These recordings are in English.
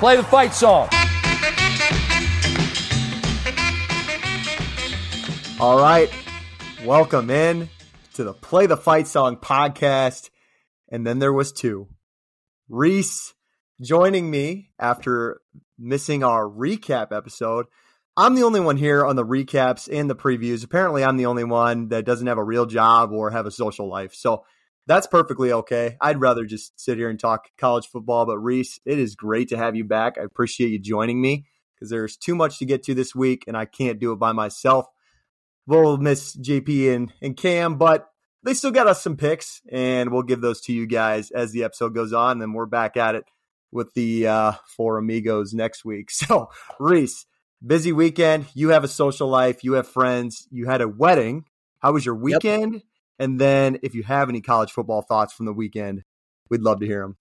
Play the fight song. All right. Welcome in to the Play the Fight Song podcast. And then there was two. Reese joining me after missing our recap episode. I'm the only one here on the recaps and the previews. Apparently, I'm the only one that doesn't have a real job or have a social life. So that's perfectly okay. I'd rather just sit here and talk college football. But Reese, it is great to have you back. I appreciate you joining me because there's too much to get to this week, and I can't do it by myself. We'll miss JP and Cam, but they still got us some picks, and we'll give those to you guys as the episode goes on. And then we're back at it with the Four Amigos next week. So, Reese. Busy weekend. You have a social life. You have friends. You had a wedding. How was your weekend? Yep. And then if you have any college football thoughts from the weekend, we'd love to hear them.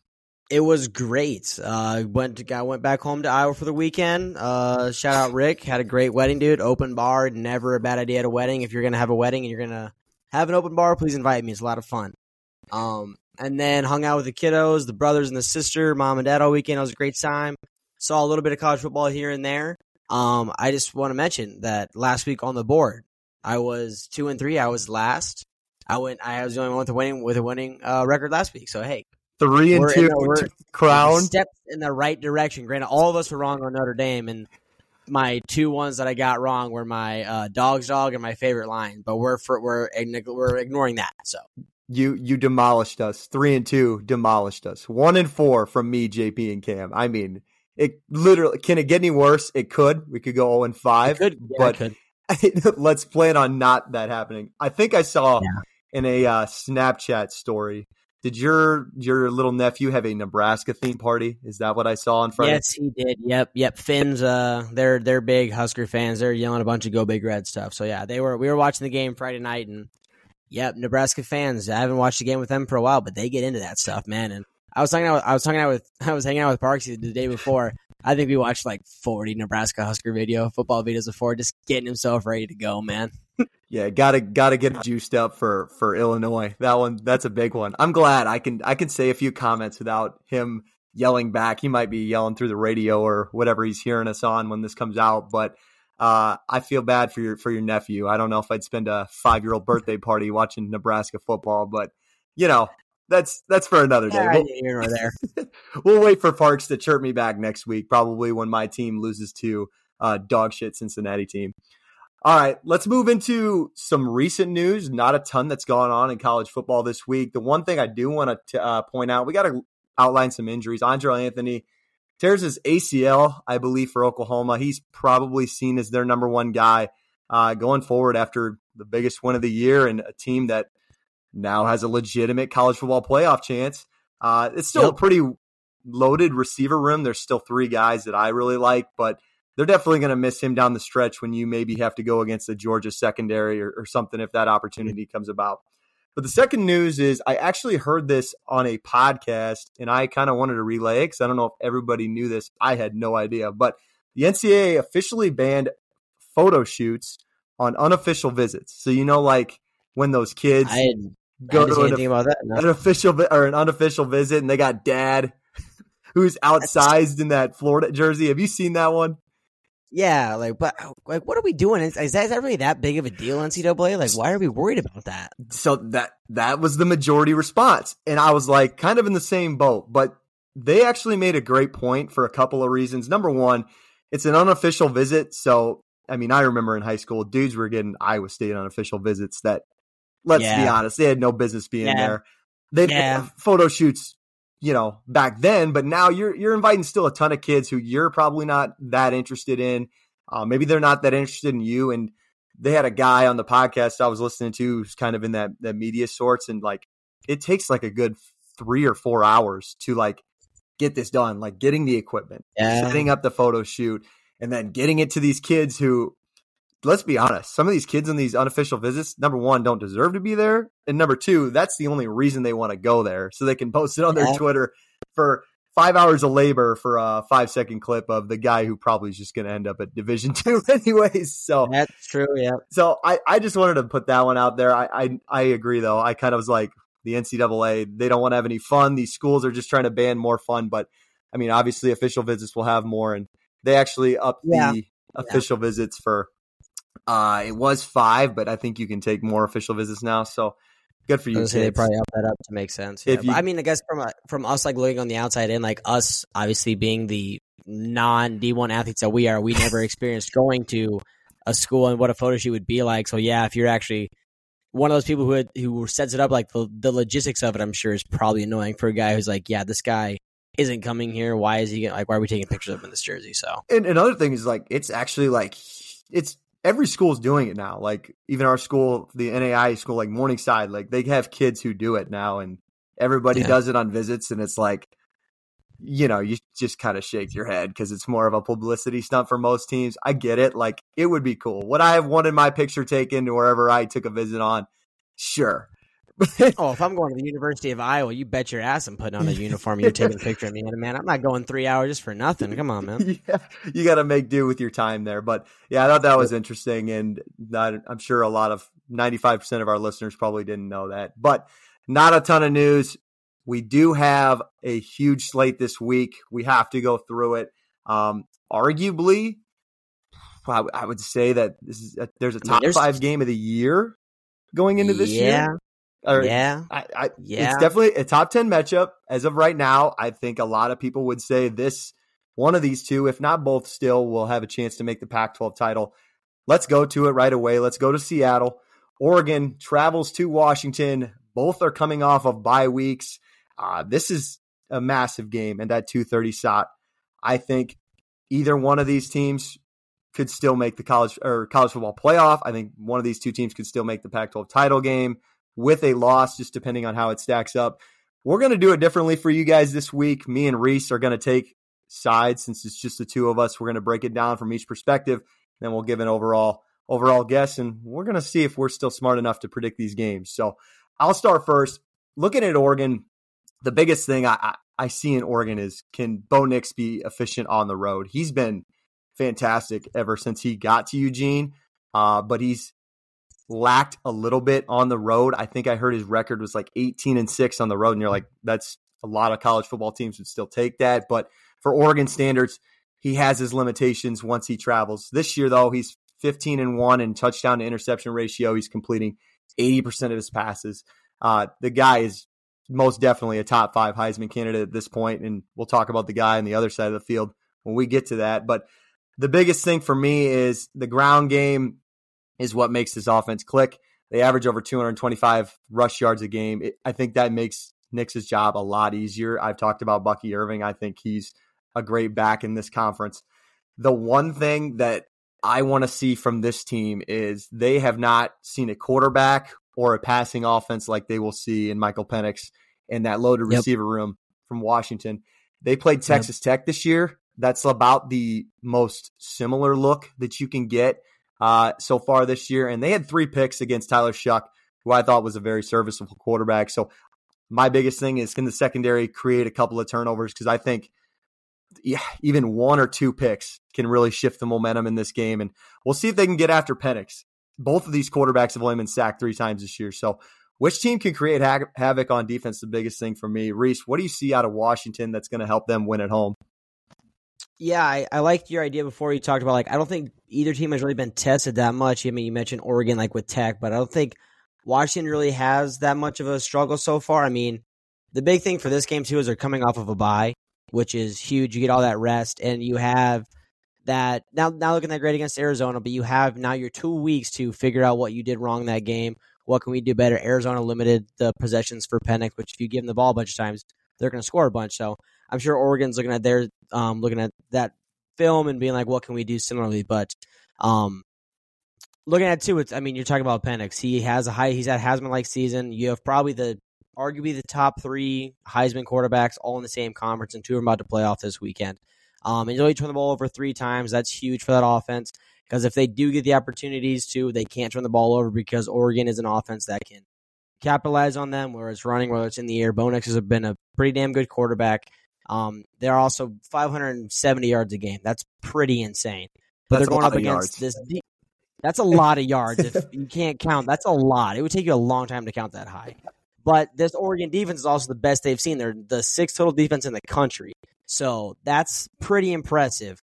It was great. I went back home to Iowa for the weekend. Shout out Rick. Had a great wedding, dude. Open bar. Never a bad idea at a wedding. If you're going to have a wedding and you're going to have an open bar, please invite me. It's a lot of fun. And then hung out with the kiddos, the brothers and the sister, mom and dad all weekend. It was a great time. Saw a little bit of college football here and there. I just want to mention that last week on the board, I was 2-3. I was last. I was the only one with a winning record last week. So hey, 3-2 crown. Steps in the right direction. Granted, all of us were wrong on Notre Dame, and my two ones that I got wrong were my dog's dog and my favorite line. But we're ignoring that. So you demolished us. 3-2 demolished us. 1-4 from me, JP, and Cam. I mean. It literally – can it get any worse? It could. We could go 0-5. But let's plan on not that happening. I think I saw in a Snapchat story, did your little nephew have a Nebraska theme party? Is that what I saw on Friday? Yes, he did. Yep. Finn's they're big Husker fans. They're yelling a bunch of Go Big Red stuff. So, yeah, we were watching the game Friday night, and, yep, Nebraska fans. I haven't watched a game with them for a while, but they get into that stuff, man, and – I was hanging out with Parks the day before. I think we watched like 40 Nebraska Husker football videos before, just getting himself ready to go, man. Yeah, gotta get juiced up for Illinois. That one, that's a big one. I'm glad I can say a few comments without him yelling back. He might be yelling through the radio or whatever he's hearing us on when this comes out. But I feel bad for your nephew. I don't know if I'd spend a 5-year-old birthday party watching Nebraska football, but you know. That's for another day. We'll wait for Parks to chirp me back next week, probably when my team loses to dog shit Cincinnati team. All right, let's move into some recent news. Not a ton that's gone on in college football this week. The one thing I do want to point out, we got to outline some injuries. Andre Anthony tears his ACL, I believe, for Oklahoma. He's probably seen as their number one guy going forward after the biggest win of the year and a team that now has a legitimate college football playoff chance. It's still a pretty loaded receiver room. There's still three guys that I really like, but they're definitely going to miss him down the stretch when you maybe have to go against the Georgia secondary or something if that opportunity comes about. But the second news is I actually heard this on a podcast, and I kind of wanted to relay it because I don't know if everybody knew this. I had no idea. But the NCAA officially banned photo shoots on unofficial visits. So, you know, like when those kids go to an official or an unofficial visit, and they got dad who's outsized in that Florida jersey. Have you seen that one? Yeah, but what are we doing? Is that really that big of a deal, NCAA? Like, why are we worried about that? So that was the majority response, and I was like, kind of in the same boat. But they actually made a great point for a couple of reasons. Number one, it's an unofficial visit, so I mean, I remember in high school, dudes were getting Iowa State unofficial visits that. Let's be honest. They had no business being there. They photo shoots, you know, back then, but now you're inviting still a ton of kids who you're probably not that interested in. Maybe they're not that interested in you. And they had a guy on the podcast I was listening to who's kind of in that media sorts. And like, it takes like a good 3 or 4 hours to like get this done, like getting the equipment, setting up the photo shoot, and then getting it to these kids who, let's be honest, some of these kids in these unofficial visits, number one, don't deserve to be there. And number two, that's the only reason they want to go there. So they can post it on their Twitter for 5 hours of labor for a 5-second clip of the guy who probably is just going to end up at Division II anyways. So that's true. Yeah. So I just wanted to put that one out there. I agree though. I kind of was like the NCAA, they don't want to have any fun. These schools are just trying to ban more fun, but I mean, obviously official visits will have more, and they actually upped the official visits for it was 5, but I think you can take more official visits now. So good for you. They probably up that up to make sense. Yeah. I mean, I guess from us like looking on the outside in, like us obviously being the non D1 athletes that we are, we never experienced going to a school and what a photo shoot would be like. So yeah, if you're actually one of those people who sets it up, like the logistics of it, I'm sure is probably annoying for a guy who's like, yeah, this guy isn't coming here. Why is he why are we taking pictures of him in this jersey? So, and another thing is like, it's actually like it's every school is doing it now. Like even our school, the NAIA school, like Morningside, like they have kids who do it now, and everybody does it on visits. And it's like, you know, you just kind of shake your head because it's more of a publicity stunt for most teams. I get it. Like it would be cool. Would I have wanted my picture taken to wherever I took a visit on? Sure. Oh, if I'm going to the University of Iowa, you bet your ass I'm putting on a uniform. You're taking a picture of me, man. I'm not going 3 hours just for nothing. Come on, man. Yeah, you got to make do with your time there. But yeah, I thought that was interesting, and I'm sure a lot of 95% of our listeners probably didn't know that. But not a ton of news. We do have a huge slate this week. We have to go through it. Arguably, I would say that this is there's a top 5 game of the year going into this year. It's definitely a top 10 matchup as of right now. I think a lot of people would say this, one of these two, if not both, still will have a chance to make the Pac-12 title. Let's go to it right away. Let's go to Seattle. Oregon travels to Washington. Both are coming off of bye weeks. This is a massive game, and that 2:30 shot. I think either one of these teams could still make the college football playoff. I think one of these two teams could still make the Pac-12 title game. With a loss, just depending on how it stacks up. We're going to do it differently for you guys this week. Me and Reese are going to take sides since it's just the two of us. We're going to break it down from each perspective. Then we'll give an overall guess, and we're going to see if we're still smart enough to predict these games. So I'll start first. Looking at Oregon, the biggest thing I see in Oregon is, can Bo Nix be efficient on the road? He's been fantastic ever since he got to Eugene, but he's lacked a little bit on the road. I think I heard his record was like 18-6 on the road, and you're like, that's a lot of college football teams would still take that. But for Oregon standards, he has his limitations once he travels. This year, though, he's 15-1 in touchdown to interception ratio. He's completing 80% of his passes. The guy is most definitely a top 5 Heisman candidate at this point, and we'll talk about the guy on the other side of the field when we get to that. But the biggest thing for me is the ground game is what makes this offense click. They average over 225 rush yards a game. I think that makes Nix's job a lot easier. I've talked about Bucky Irving. I think he's a great back in this conference. The one thing that I want to see from this team is they have not seen a quarterback or a passing offense like they will see in Michael Penix and that loaded receiver room from Washington. They played Texas Tech this year. That's about the most similar look that you can get so far this year, and they had 3 picks against Tyler Shuck, who I thought was a very serviceable quarterback. So my biggest thing is, can the secondary create a couple of turnovers? Because I think even 1 or 2 picks can really shift the momentum in this game, and we'll see if they can get after Penix. Both of these quarterbacks have only been sacked 3 times this year. So which team can create havoc on defense? The biggest thing for me. Reese, what do you see out of Washington that's going to help them win at home? Yeah, I liked your idea before you talked about, like, I don't think either team has really been tested that much. I mean, you mentioned Oregon, like, with Tech, but I don't think Washington really has that much of a struggle so far. I mean, the big thing for this game, too, is they're coming off of a bye, which is huge. You get all that rest, and you have that – now looking that great against Arizona, but you have now your 2 weeks to figure out what you did wrong that game. What can we do better? Arizona limited the possessions for Penix, which if you give them the ball a bunch of times, they're going to score a bunch. So I'm sure Oregon's looking at their looking at that film and being like, what can we do similarly? But looking at it too, it's, I mean, you're talking about Penix. He has he's had Heisman-like season. You have probably arguably the top 3 Heisman quarterbacks all in the same conference, and 2 are about to play off this weekend. And he's only turned the ball over 3 times. That's huge for that offense, because if they do get the opportunities to, they can't turn the ball over, because Oregon is an offense that can capitalize on them, whether it's running, whether it's in the air. Bo Nix has been a pretty damn good quarterback. They're also 570 yards a game. That's pretty insane. But they're going up against this. That's a lot of yards. If you can't count, that's a lot. It would take you a long time to count that high. But this Oregon defense is also the best they've seen. They're the 6th total defense in the country. So that's pretty impressive.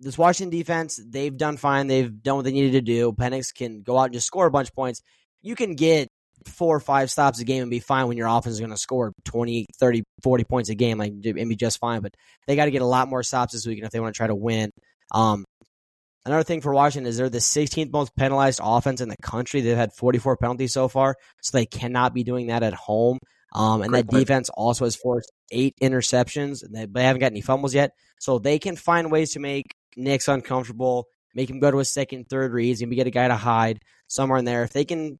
This Washington defense, they've done fine. They've done what they needed to do. Penix can go out and just score a bunch of points. You can get 4 or 5 stops a game and be fine when your offense is going to score 20, 30, 40 points a game like and be just fine. But they got to get a lot more stops this weekend if they want to try to win. Another thing for Washington is they're the 16th most penalized offense in the country. They've had 44 penalties so far, so they cannot be doing that at home. And that defense also has forced 8 interceptions, and they haven't got any fumbles yet. So they can find ways to make Nick's uncomfortable, make him go to a second, third reads, and we get a guy to hide somewhere in there. If they can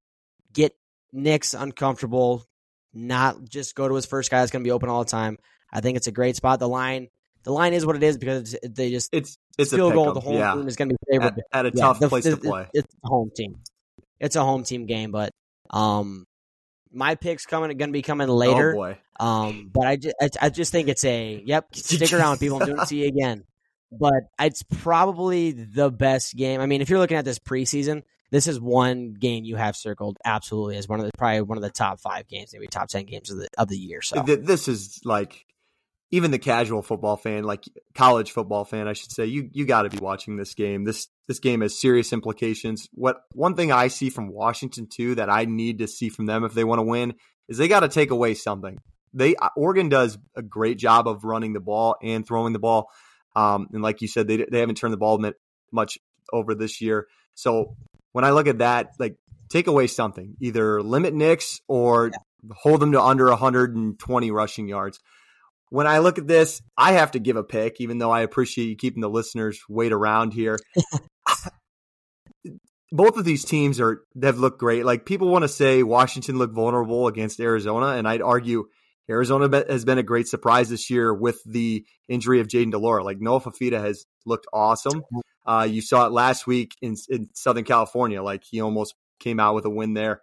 get Nick's uncomfortable, not just go to his first guy that's going to be open all the time, I think it's a great spot. The line is what it is because they just it's field goal. The home team is going to be favored at a tough place to play. It's a home team. It's a home team game, but my pick's going to be coming later. Oh boy. But I just think it's a stick around, people. Don't see you again. But it's probably the best game. I mean, if you're looking at this preseason, this is one game you have circled absolutely as probably one of the top 5 games, maybe top 10 games of the year. So this is like even the casual football fan, like college football fan, I should say, you got to be watching this game. This game has serious implications. One thing I see from Washington too that I need to see from them if they want to win is they got to take away something. Oregon does a great job of running the ball and throwing the ball. And like you said, they haven't turned the ball much over this year. So when I look at that, like take away something, either limit Knicks or hold them to under 120 rushing yards. When I look at this, I have to give a pick, even though I appreciate you keeping the listeners wait around here. Both of these teams have looked great. Like people want to say Washington looked vulnerable against Arizona, and I'd argue Arizona has been a great surprise this year with the injury of Jaden DeLore. Like Noah Fafita has looked awesome. You saw it last week in Southern California. Like he almost came out with a win there.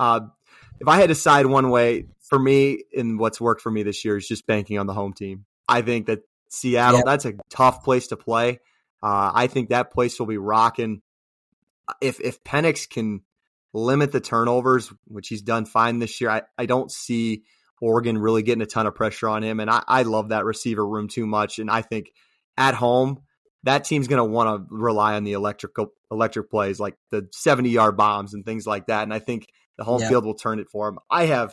If I had to side one way for me and what's worked for me this year is just banking on the home team. I think that Seattle, that's a tough place to play. I think that place will be rocking. If Penix can limit the turnovers, which he's done fine this year, I don't see Oregon really getting a ton of pressure on him. And I love that receiver room too much. And I think at home, that team's going to want to rely on the electric plays, like the 70-yard bombs and things like that. And I think the home field will turn it for them.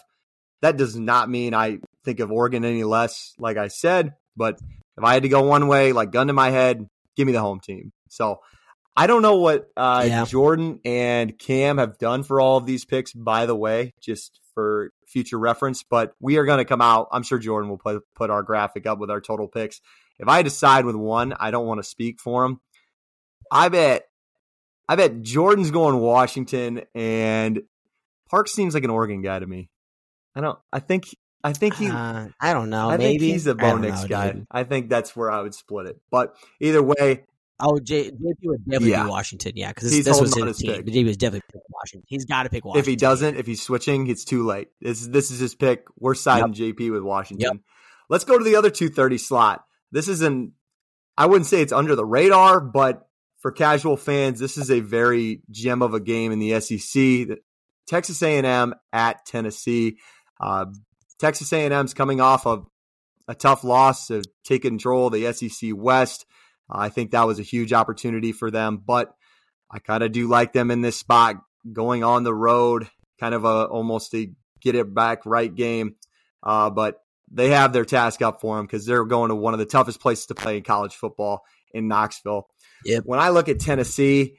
That does not mean I think of Oregon any less, like I said, but if I had to go one way, like gun to my head, give me the home team. So I don't know what Jordan and Cam have done for all of these picks, by the way, just for future reference, but we are going to come out. I'm sure Jordan will put our graphic up with our total picks. If I decide with one, I don't want to speak for him. I bet Jordan's going Washington, and Parks seems like an Oregon guy to me. I think he. I don't know. I think he's a Bo Nix guy. Dude. I think that's where I would split it. But either way, JP would definitely be Washington. Yeah, because this was his team. JP was definitely picking Washington. He's got to pick Washington. If he doesn't, if he's switching, it's too late. This is his pick. We're siding JP with Washington. Yep. Let's go to the other 2:30 slot. This is I wouldn't say it's under the radar, but for casual fans, this is a very gem of a game in the SEC. Texas A&M at Tennessee. Texas A&M's coming off of a tough loss to take control of the SEC West. I think that was a huge opportunity for them, but I kind of do like them in this spot going on the road, kind of almost a get it back right game. But they have their task up for them because they're going to one of the toughest places to play in college football in Knoxville. Yep. When I look at Tennessee,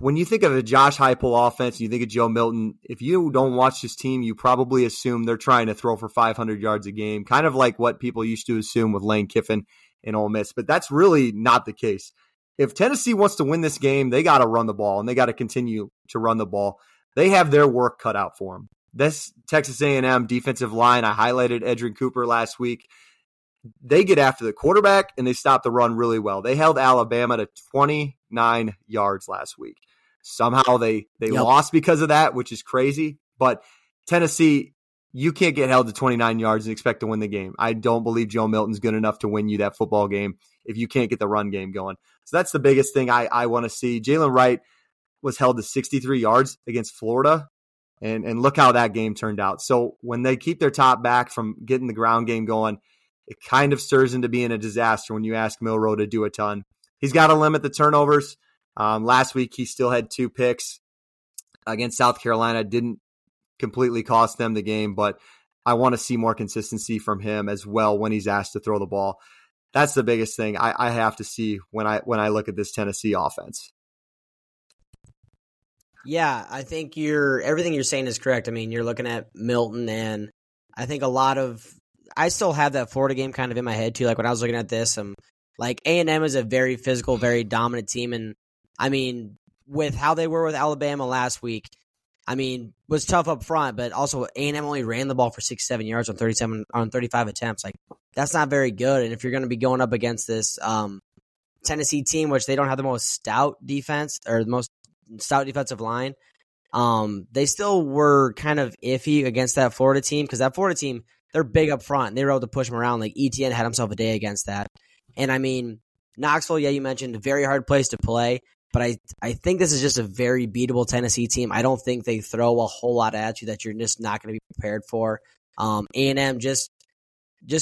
when you think of a Josh Heupel offense, you think of Joe Milton. If you don't watch this team, you probably assume they're trying to throw for 500 yards a game, kind of like what people used to assume with Lane Kiffin and Ole Miss. But that's really not the case. If Tennessee wants to win this game, they got to run the ball, and they got to continue to run the ball. They have their work cut out for them. This Texas A&M defensive line, I highlighted Edric Cooper last week. They get after the quarterback, and they stop the run really well. They held Alabama to 29 yards last week. Somehow they lost because of that, which is crazy. But Tennessee, you can't get held to 29 yards and expect to win the game. I don't believe Joe Milton's good enough to win you that football game if you can't get the run game going. So that's the biggest thing I want to see. Jalen Wright was held to 63 yards against Florida, and look how that game turned out. So when they keep their top back from getting the ground game going – It kind of stirs into being a disaster when you ask Milroe to do a ton. He's got to limit the turnovers. Last week, he still had 2 picks against South Carolina. Didn't completely cost them the game, but I want to see more consistency from him as well when he's asked to throw the ball. That's the biggest thing I have to see when I look at this Tennessee offense. Yeah, I think everything you're saying is correct. I mean, you're looking at Milton, and I think I still have that Florida game kind of in my head too. Like when I was looking at this, like A&M is a very physical, very dominant team. And I mean, with how they were with Alabama last week, I mean, was tough up front, but also A&M only ran the ball for 6-7 yards on 35 attempts. Like that's not very good. And if you're going to be going up against this Tennessee team, which they don't have the most stout defense or the most stout defensive line, they still were kind of iffy against that Florida team because that Florida team, they're big up front. And they were able to push them around. Like Etienne had himself a day against that. And I mean, Knoxville, yeah, you mentioned a very hard place to play. But I think this is just a very beatable Tennessee team. I don't think they throw a whole lot at you that you're just not going to be prepared for. A&M just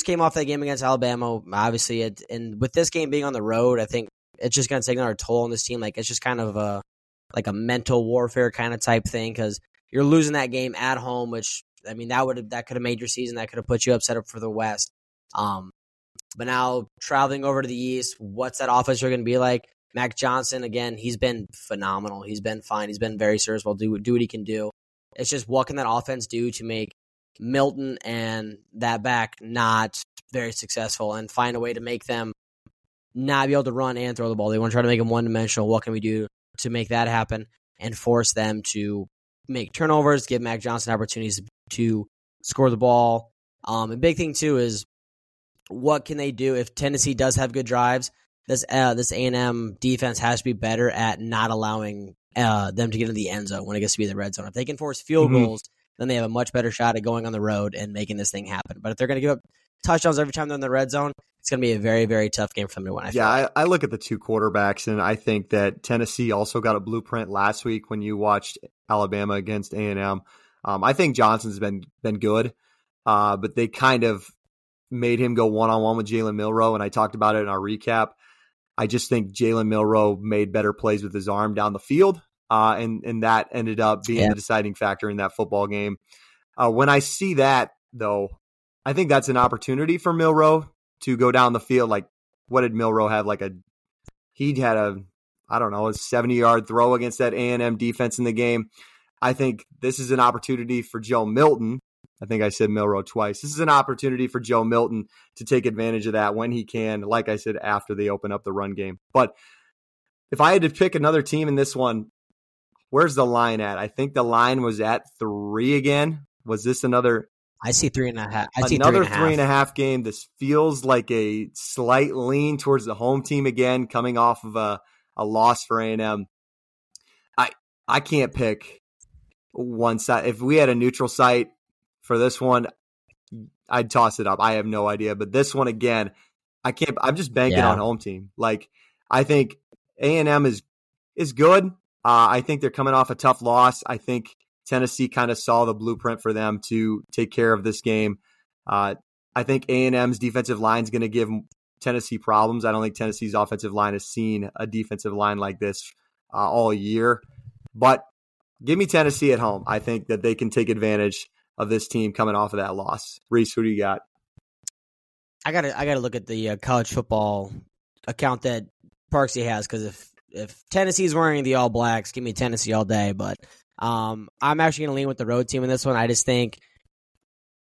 came off that game against Alabama, obviously. And with this game being on the road, I think it's just going to take another toll on this team. Like it's just kind of a mental warfare kind of type thing because you're losing that game at home, which I mean that could have made your season. That could have put you upset up for the West. But now traveling over to the East, what's that offense going to be like? Mac Johnson, again, he's been phenomenal. He's been fine. He's been very serviceable. Do what he can do. It's just what can that offense do to make Milton and that back not very successful and find a way to make them not be able to run and throw the ball. They want to try to make them one-dimensional. What can we do to make that happen and force them to make turnovers, give Mac Johnson opportunities to score the ball? And big thing, too, is what can they do if Tennessee does have good drives? This A&M defense has to be better at not allowing them to get into the end zone when it gets to be the red zone. If they can force field goals, then they have a much better shot at going on the road and making this thing happen. But if they're going to give up touchdowns every time they're in the red zone, it's going to be a very, very tough game for them to win. I look at the two quarterbacks, and I think that Tennessee also got a blueprint last week when you watched Alabama against A&M. I think Johnson's been good, but they kind of made him go one-on-one with Jalen Milroe, and I talked about it in our recap. I just think Jalen Milroe made better plays with his arm down the field, and that ended up being the deciding factor in that football game. When I see that, though, I think that's an opportunity for Milroe to go down the field. Like, what did Milroe have? He had a 70-yard throw against that A&M defense in the game. I think this is an opportunity for Joe Milton. I think I said Milroe twice. This is an opportunity for Joe Milton to take advantage of that when he can, like I said, after they open up the run game. But if I had to pick another team in this one, where's the line at? I think the line was at 3 again. Was this another? I see 3.5. Another 3.5 game. This feels like a slight lean towards the home team again, coming off of a loss for A&M. I can't pick one side. If we had a neutral site, for this one, I'd toss it up. I have no idea. But this one, again, I can't. I'm just banking on home team. Like, I think A&M is good. I think they're coming off a tough loss. I think Tennessee kind of saw the blueprint for them to take care of this game. I think A&M's defensive line is going to give Tennessee problems. I don't think Tennessee's offensive line has seen a defensive line like this all year. But give me Tennessee at home. I think that they can take advantage of this team coming off of that loss. Reese, who do you got? I gotta look at the college football account that Parksy has, because if Tennessee's wearing the All Blacks, give me Tennessee all day. But I'm actually gonna lean with the road team in this one. I just think,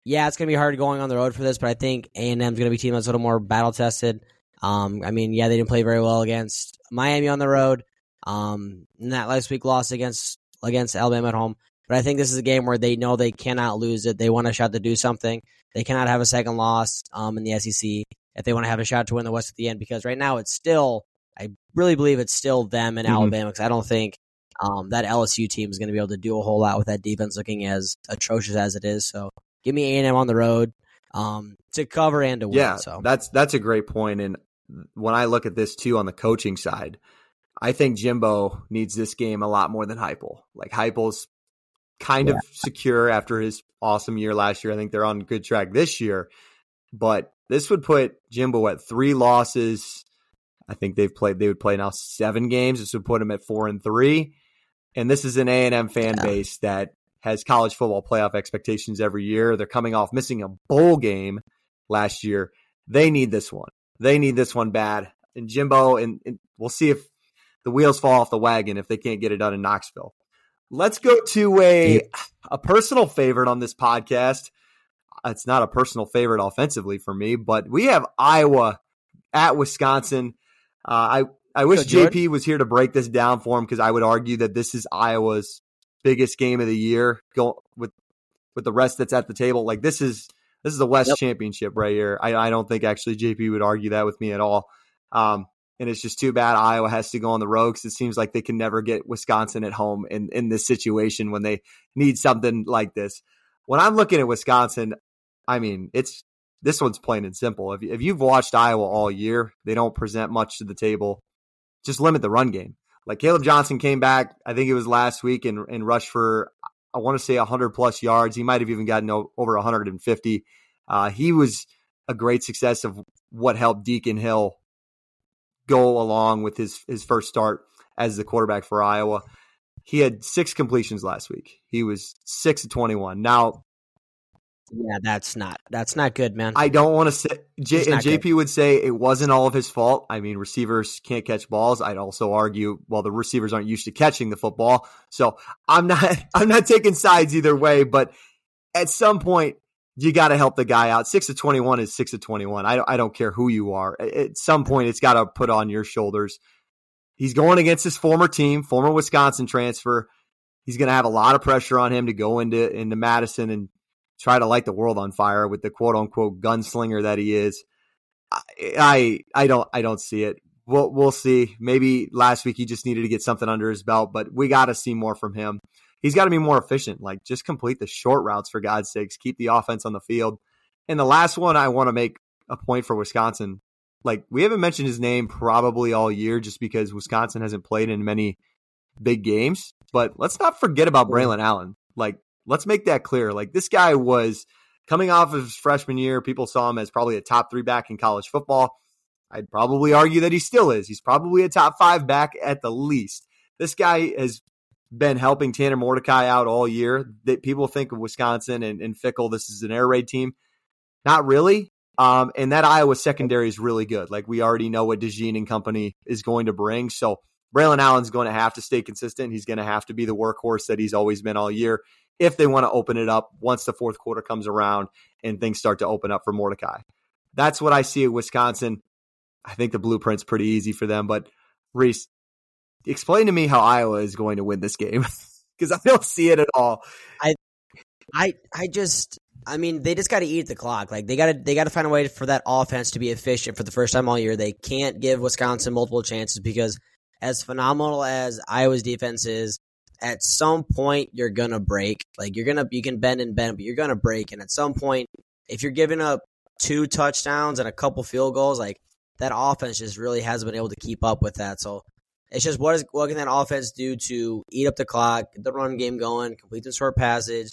it's gonna be hard going on the road for this, but I think A&M's gonna be a team that's a little more battle tested. They didn't play very well against Miami on the road. And that last week loss against Alabama at home. But I think this is a game where they know they cannot lose it. They want a shot to do something. They cannot have a second loss in the SEC if they want to have a shot to win the West at the end. Because right now it's still, I really believe it's still them and Alabama. Because I don't think that LSU team is going to be able to do a whole lot with that defense looking as atrocious as it is. So give me A&M on the road to cover and to win. Yeah, so. That's a great point. And when I look at this too on the coaching side, I think Jimbo needs this game a lot more than Heupel. Like Heupel's kind of secure after his awesome year last year. I think they're on good track this year. But this would put Jimbo at 3 losses. I think they would play now 7 games. This would put them at 4-3. And this is an A&M fan base that has college football playoff expectations every year. They're coming off missing a bowl game last year. They need this one. They need this one bad. And Jimbo, and we'll see if the wheels fall off the wagon if they can't get it done in Knoxville. Let's go to a personal favorite on this podcast. It's not a personal favorite offensively for me, but we have Iowa at Wisconsin. I wish JP was here to break this down for him, because I would argue that this is Iowa's biggest game of the year. Go with the rest that's at the table. Like this is the West Championship right here. I don't think actually JP would argue that with me at all. And it's just too bad Iowa has to go on the road, because it seems like they can never get Wisconsin at home in this situation when they need something like this. When I'm looking at Wisconsin, I mean, this one's plain and simple. If you've watched Iowa all year, they don't present much to the table. Just limit the run game. Like Caleb Johnson came back, I think it was last week, and rushed for, I want to say 100-plus yards. He might have even gotten over 150. He was a great success of what helped Deacon Hill go along with his first start as the quarterback for Iowa. He had 6 completions last week. He was 6 of 21. Now, yeah, that's not good, man. I don't want to say, JP would say it wasn't all of his fault. I mean, receivers can't catch balls. I'd also argue, well, the receivers aren't used to catching the football. So I'm not taking sides either way, but at some point you got to help the guy out. 6 of 21 is 6 of 21. I don't care who you are. At some point it's got to put on your shoulders. He's going against his former team, former Wisconsin transfer. He's going to have a lot of pressure on him to go into Madison and try to light the world on fire with the quote unquote gunslinger that he is. I don't see it. We'll see. Maybe last week he just needed to get something under his belt, but we got to see more from him. He's got to be more efficient. Like, just complete the short routes for God's sakes. Keep the offense on the field. And the last one, I want to make a point for Wisconsin. Like, we haven't mentioned his name probably all year just because Wisconsin hasn't played in many big games. But let's not forget about Braylon Allen. Like, let's make that clear. Like, this guy was coming off of his freshman year. People saw him as probably a top 3 back in college football. I'd probably argue that he still is. He's probably a top 5 back at the least. This guy has been helping Tanner Mordecai out all year. That people think of Wisconsin and Fickell, this is an air raid team. Not really. And that Iowa secondary is really good. Like, we already know what DeJean and company is going to bring. So Braylon Allen's going to have to stay consistent. He's going to have to be the workhorse that he's always been all year if they want to open it up once the fourth quarter comes around and things start to open up for Mordecai. That's what I see at Wisconsin. I think the blueprint's pretty easy for them. But, Reese, explain to me how Iowa is going to win this game, because I don't see it at all. I mean, they just got to eat the clock. Like, they got to find a way for that offense to be efficient for the first time all year. They can't give Wisconsin multiple chances, because as phenomenal as Iowa's defense is, at some point you're gonna break. Like, you can bend and bend, but you're gonna break. And at some point, if you're giving up 2 touchdowns and a couple field goals, like, that offense just really hasn't been able to keep up with that. So it's just what can that offense do to eat up the clock, get the run game going, complete some short passage.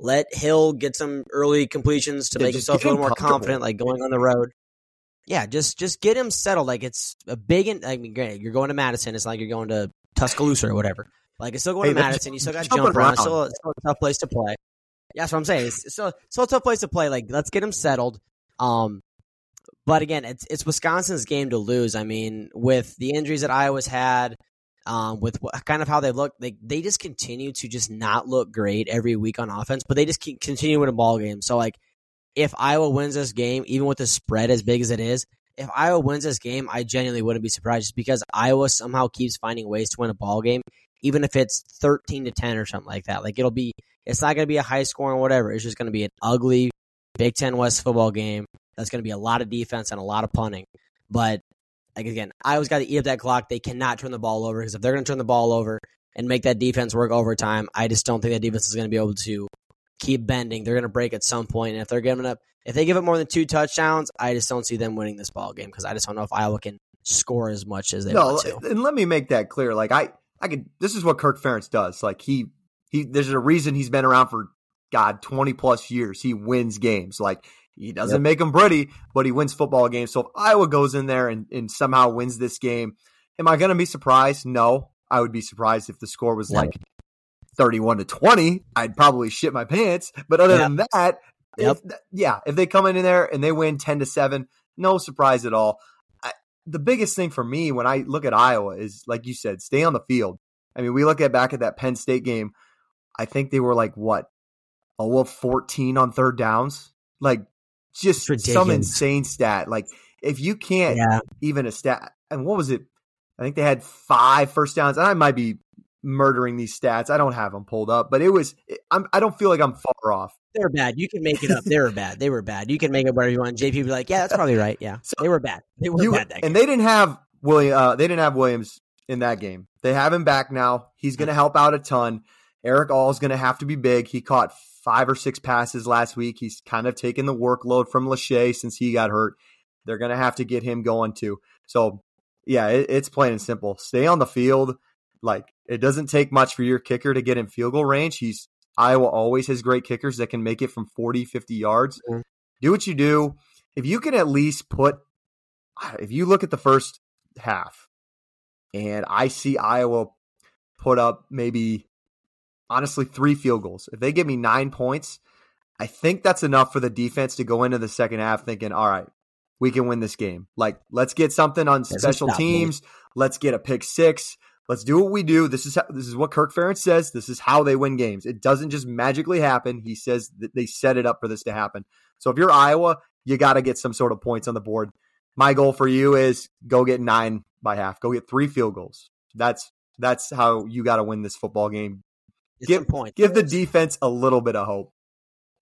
Let Hill get some early completions to make himself a little more confident, like going on the road. Yeah, just get him settled. Like, it's a big. I mean, granted, you're going to Madison. It's not like you're going to Tuscaloosa or whatever. Like, it's still going to Madison. You still got to jump around. It's still a tough place to play. Yeah, that's what I'm saying. It's still a tough place to play. Like, let's get him settled. But again, it's Wisconsin's game to lose. I mean, with the injuries that Iowa's had. With kind of how they look, they just continue to just not look great every week on offense, but they just continue winning ball games. So, like, if Iowa wins this game, even with the spread as big as it is, if Iowa wins this game, I genuinely wouldn't be surprised, just because Iowa somehow keeps finding ways to win a ball game, even if it's 13-10 or something like that. Like, it's not going to be a high score or whatever. It's just going to be an ugly Big Ten West football game. That's going to be a lot of defense and a lot of punting, but. Like, again, Iowa's got to eat up that clock. They cannot turn the ball over, because if they're going to turn the ball over and make that defense work overtime, I just don't think that defense is going to be able to keep bending. They're going to break at some point, and if they give up more than 2 touchdowns, I just don't see them winning this ball game, because I just don't know if Iowa can score as much as they want to. And let me make that clear. Like, this is what Kirk Ferentz does. Like, there's a reason he's been around for 20 plus years. He wins games. Like, He doesn't make them pretty, but he wins football games. So if Iowa goes in there and somehow wins this game, am I going to be surprised? No. I would be surprised if the score was like 31-20. I'd probably shit my pants. But other than that, if they come in there and they win 10-7, no surprise at all. The biggest thing for me when I look at Iowa is, like you said, stay on the field. I mean, we look at back at that Penn State game. I think they were like, 14 on third downs? Like, just some insane stat. Like, if you can't even a stat. And what was it? I think they had 5 first downs. I might be murdering these stats. I don't have them pulled up, but it was. I don't feel like I'm far off. They're bad. You can make it up. They were bad. They were bad. You can make it whatever you want. JP be like, yeah, that's probably right. Yeah, so they were bad. They were bad that game. And they didn't have William. They didn't have Williams in that game. They have him back now. He's going to help out a ton. Eric All's going to have to be big. He caught 5 or 6 passes last week. He's kind of taken the workload from Lachey since he got hurt. They're going to have to get him going too. So. Yeah, it's plain and simple. Stay on the field. Like, it doesn't take much for your kicker to get in field goal range. Iowa always has great kickers that can make it from 40, 50 yards. Mm-hmm. Do what you do. If you can at least if you look at the first half, and I see Iowa put up maybe, honestly, 3 field goals. If they give me 9 points, I think that's enough for the defense to go into the second half thinking, all right, we can win this game. Like, let's get something on special teams. Let's get a pick 6. Let's do what we do. This is what Kirk Ferentz says. This is how they win games. It doesn't just magically happen. He says that they set it up for this to happen. So if you're Iowa, you got to get some sort of points on the board. My goal for you is go get 9 by half. Go get 3 field goals. That's how you got to win this football game. Give the defense a little bit of hope.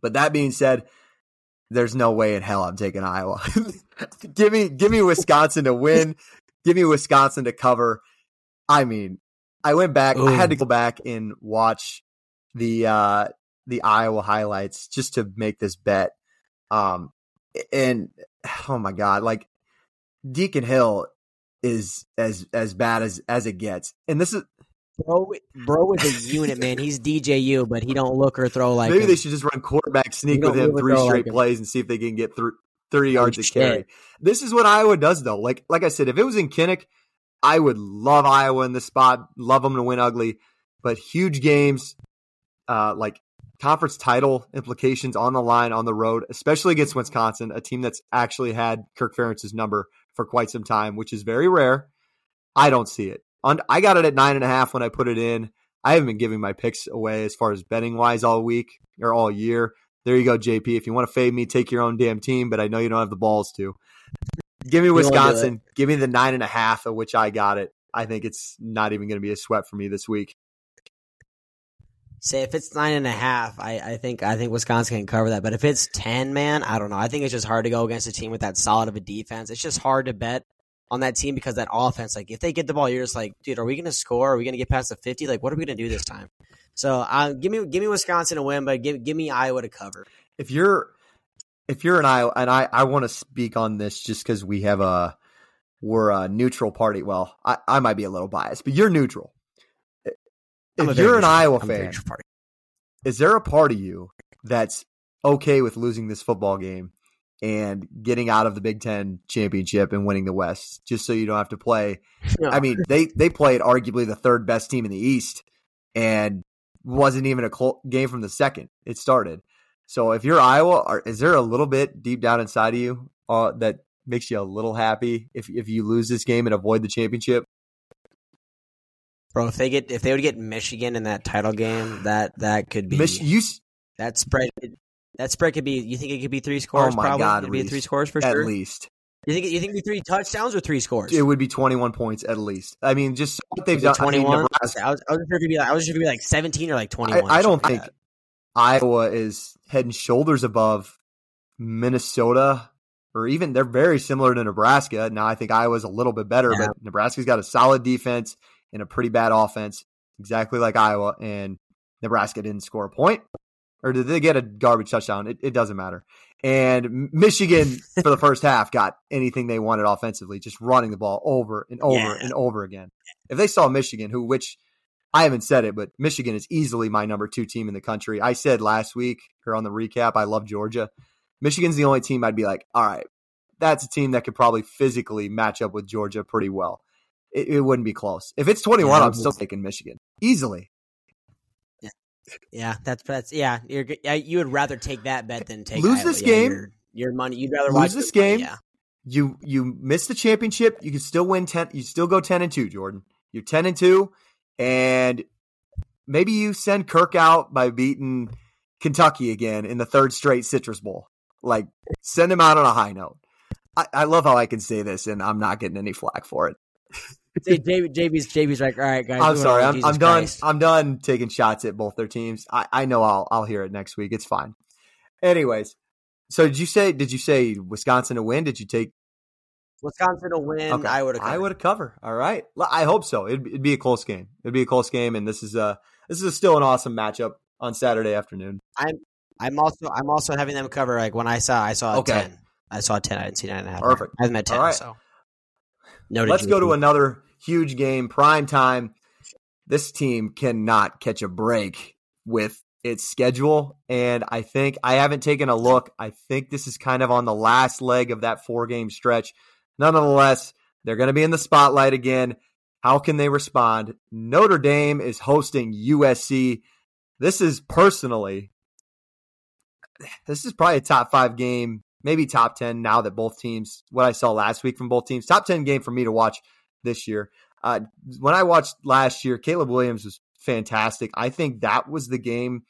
But that being said, there's no way in hell I'm taking Iowa. Give me Wisconsin to win. Give me Wisconsin to cover. I mean, I went back. Ooh. I had to go back and watch the Iowa highlights just to make this bet. And oh my God, like Deacon Hill is as bad as it gets. And this is bro is a unit, man. He's DJU, but he don't look or throw like Maybe him. They should just run quarterback sneak with him 3 straight like plays and see if they can get through 30 yards to carry. This is what Iowa does, though. Like I said, if it was in Kinnick, I would love Iowa in this spot. Love them to win ugly. But huge games, like conference title implications on the line, on the road, especially against Wisconsin, a team that's actually had Kirk Ferentz's number for quite some time, which is very rare. I don't see it. I got it at 9.5 when I put it in. I haven't been giving my picks away as far as betting wise all week or all year. There you go, JP. If you want to fade me, take your own damn team, but I know you don't have the balls to. Give me Wisconsin. Give me the 9.5 at which I got it. I think it's not even going to be a sweat for me this week. Say if it's 9.5, I think Wisconsin can cover that. But if it's 10, man, I don't know. I think it's just hard to go against a team with that solid of a defense. It's just hard to bet on that team because that offense, like if they get the ball, you're just like, dude, are we going to score? Are we going to get past the 50? Like, what are we going to do this time? So give me Wisconsin to win, but give me Iowa to cover. If you're an Iowa, and I want to speak on this just because we're a neutral party. Well, I might be a little biased, but you're neutral. If you're an Iowa fan, is there a part of you that's okay with losing this football game and getting out of the Big Ten championship and winning the West, just so you don't have to play? No. I mean, they played arguably the third best team in the East and wasn't even a game from the second it started. So if you're Iowa, is there a little bit deep down inside of you that makes you a little happy if you lose this game and avoid the championship? Bro, if they would get Michigan in that title game, that could be that spread. That spread could be. You think it could be 3 scores? Oh my probably. God, it could be 3 scores for sure. At least. You think it'd be 3 touchdowns or 3 scores? It would be 21 points at least. I mean, just what they've done. 21. I mean, I was sure it could be like 17 or like 21. I don't think Iowa is head and shoulders above Minnesota, or even they're very similar to Nebraska. Now I think Iowa's a little bit better, but Nebraska's got a solid defense and a pretty bad offense, exactly like Iowa. And Nebraska didn't score a point. Or did they get a garbage touchdown? It doesn't matter. And Michigan, for the first half, got anything they wanted offensively, just running the ball over and over and over again. If they saw Michigan, which I haven't said it, but Michigan is easily my number 2 team in the country. I said last week, or on the recap, I love Georgia. Michigan's the only team I'd be like, all right, that's a team that could probably physically match up with Georgia pretty well. It wouldn't be close. If it's 21, I'm still taking Michigan easily. Yeah, that's yeah. You would rather take that bet than take lose Iowa. This game. Your money. You'd rather watch this game. Money, yeah. You miss the championship. You can still win 10. You still go 10-2, Jordan. You're 10-2, and maybe you send Kirk out by beating Kentucky again in the third straight Citrus Bowl. Like, send him out on a high note. I love how I can say this, and I'm not getting any flack for it. JB's like, all right, guys. I'm sorry. I'm done. Christ. I'm done taking shots at both their teams. I know I'll hear it next week. It's fine. Anyways, so did you say Wisconsin to win? Did you take Wisconsin to win? Okay. I would have covered. All right. I hope so. It'd be a close game. It'd be a close game, and this is still an awesome matchup on Saturday afternoon. I'm also having them cover. Like when I saw okay. 10. I saw 10. I didn't see 9.5. Perfect. I have them at 10. All right. So. Let's go to another huge game, prime time. This team cannot catch a break with its schedule, and I think I haven't taken a look. I think this is kind of on the last leg of that four-game stretch. Nonetheless, they're going to be in the spotlight again. How can they respond? Notre Dame is hosting USC. This is probably a top-5 game. Maybe top 10 now that both teams, what I saw last week from both teams, top 10 game for me to watch this year. When I watched last year, Caleb Williams was fantastic. I think that was the game.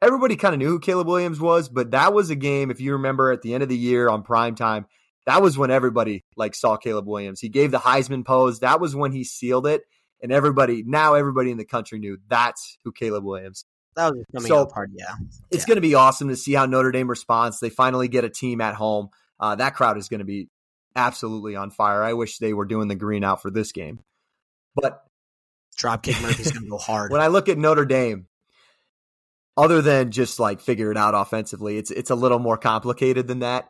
Everybody kind of knew who Caleb Williams was, but that was a game, if you remember, at the end of the year on primetime, that was when everybody saw Caleb Williams. He gave the Heisman pose. That was when he sealed it. And everybody in the country knew that's who Caleb Williams. That was coming out hard, yeah. It's going to be awesome to see how Notre Dame responds. They finally get a team at home. That crowd is going to be absolutely on fire. I wish they were doing the green out for this game. But Dropkick Murphy's going to go hard. When I look at Notre Dame, other than just figure it out offensively, it's a little more complicated than that.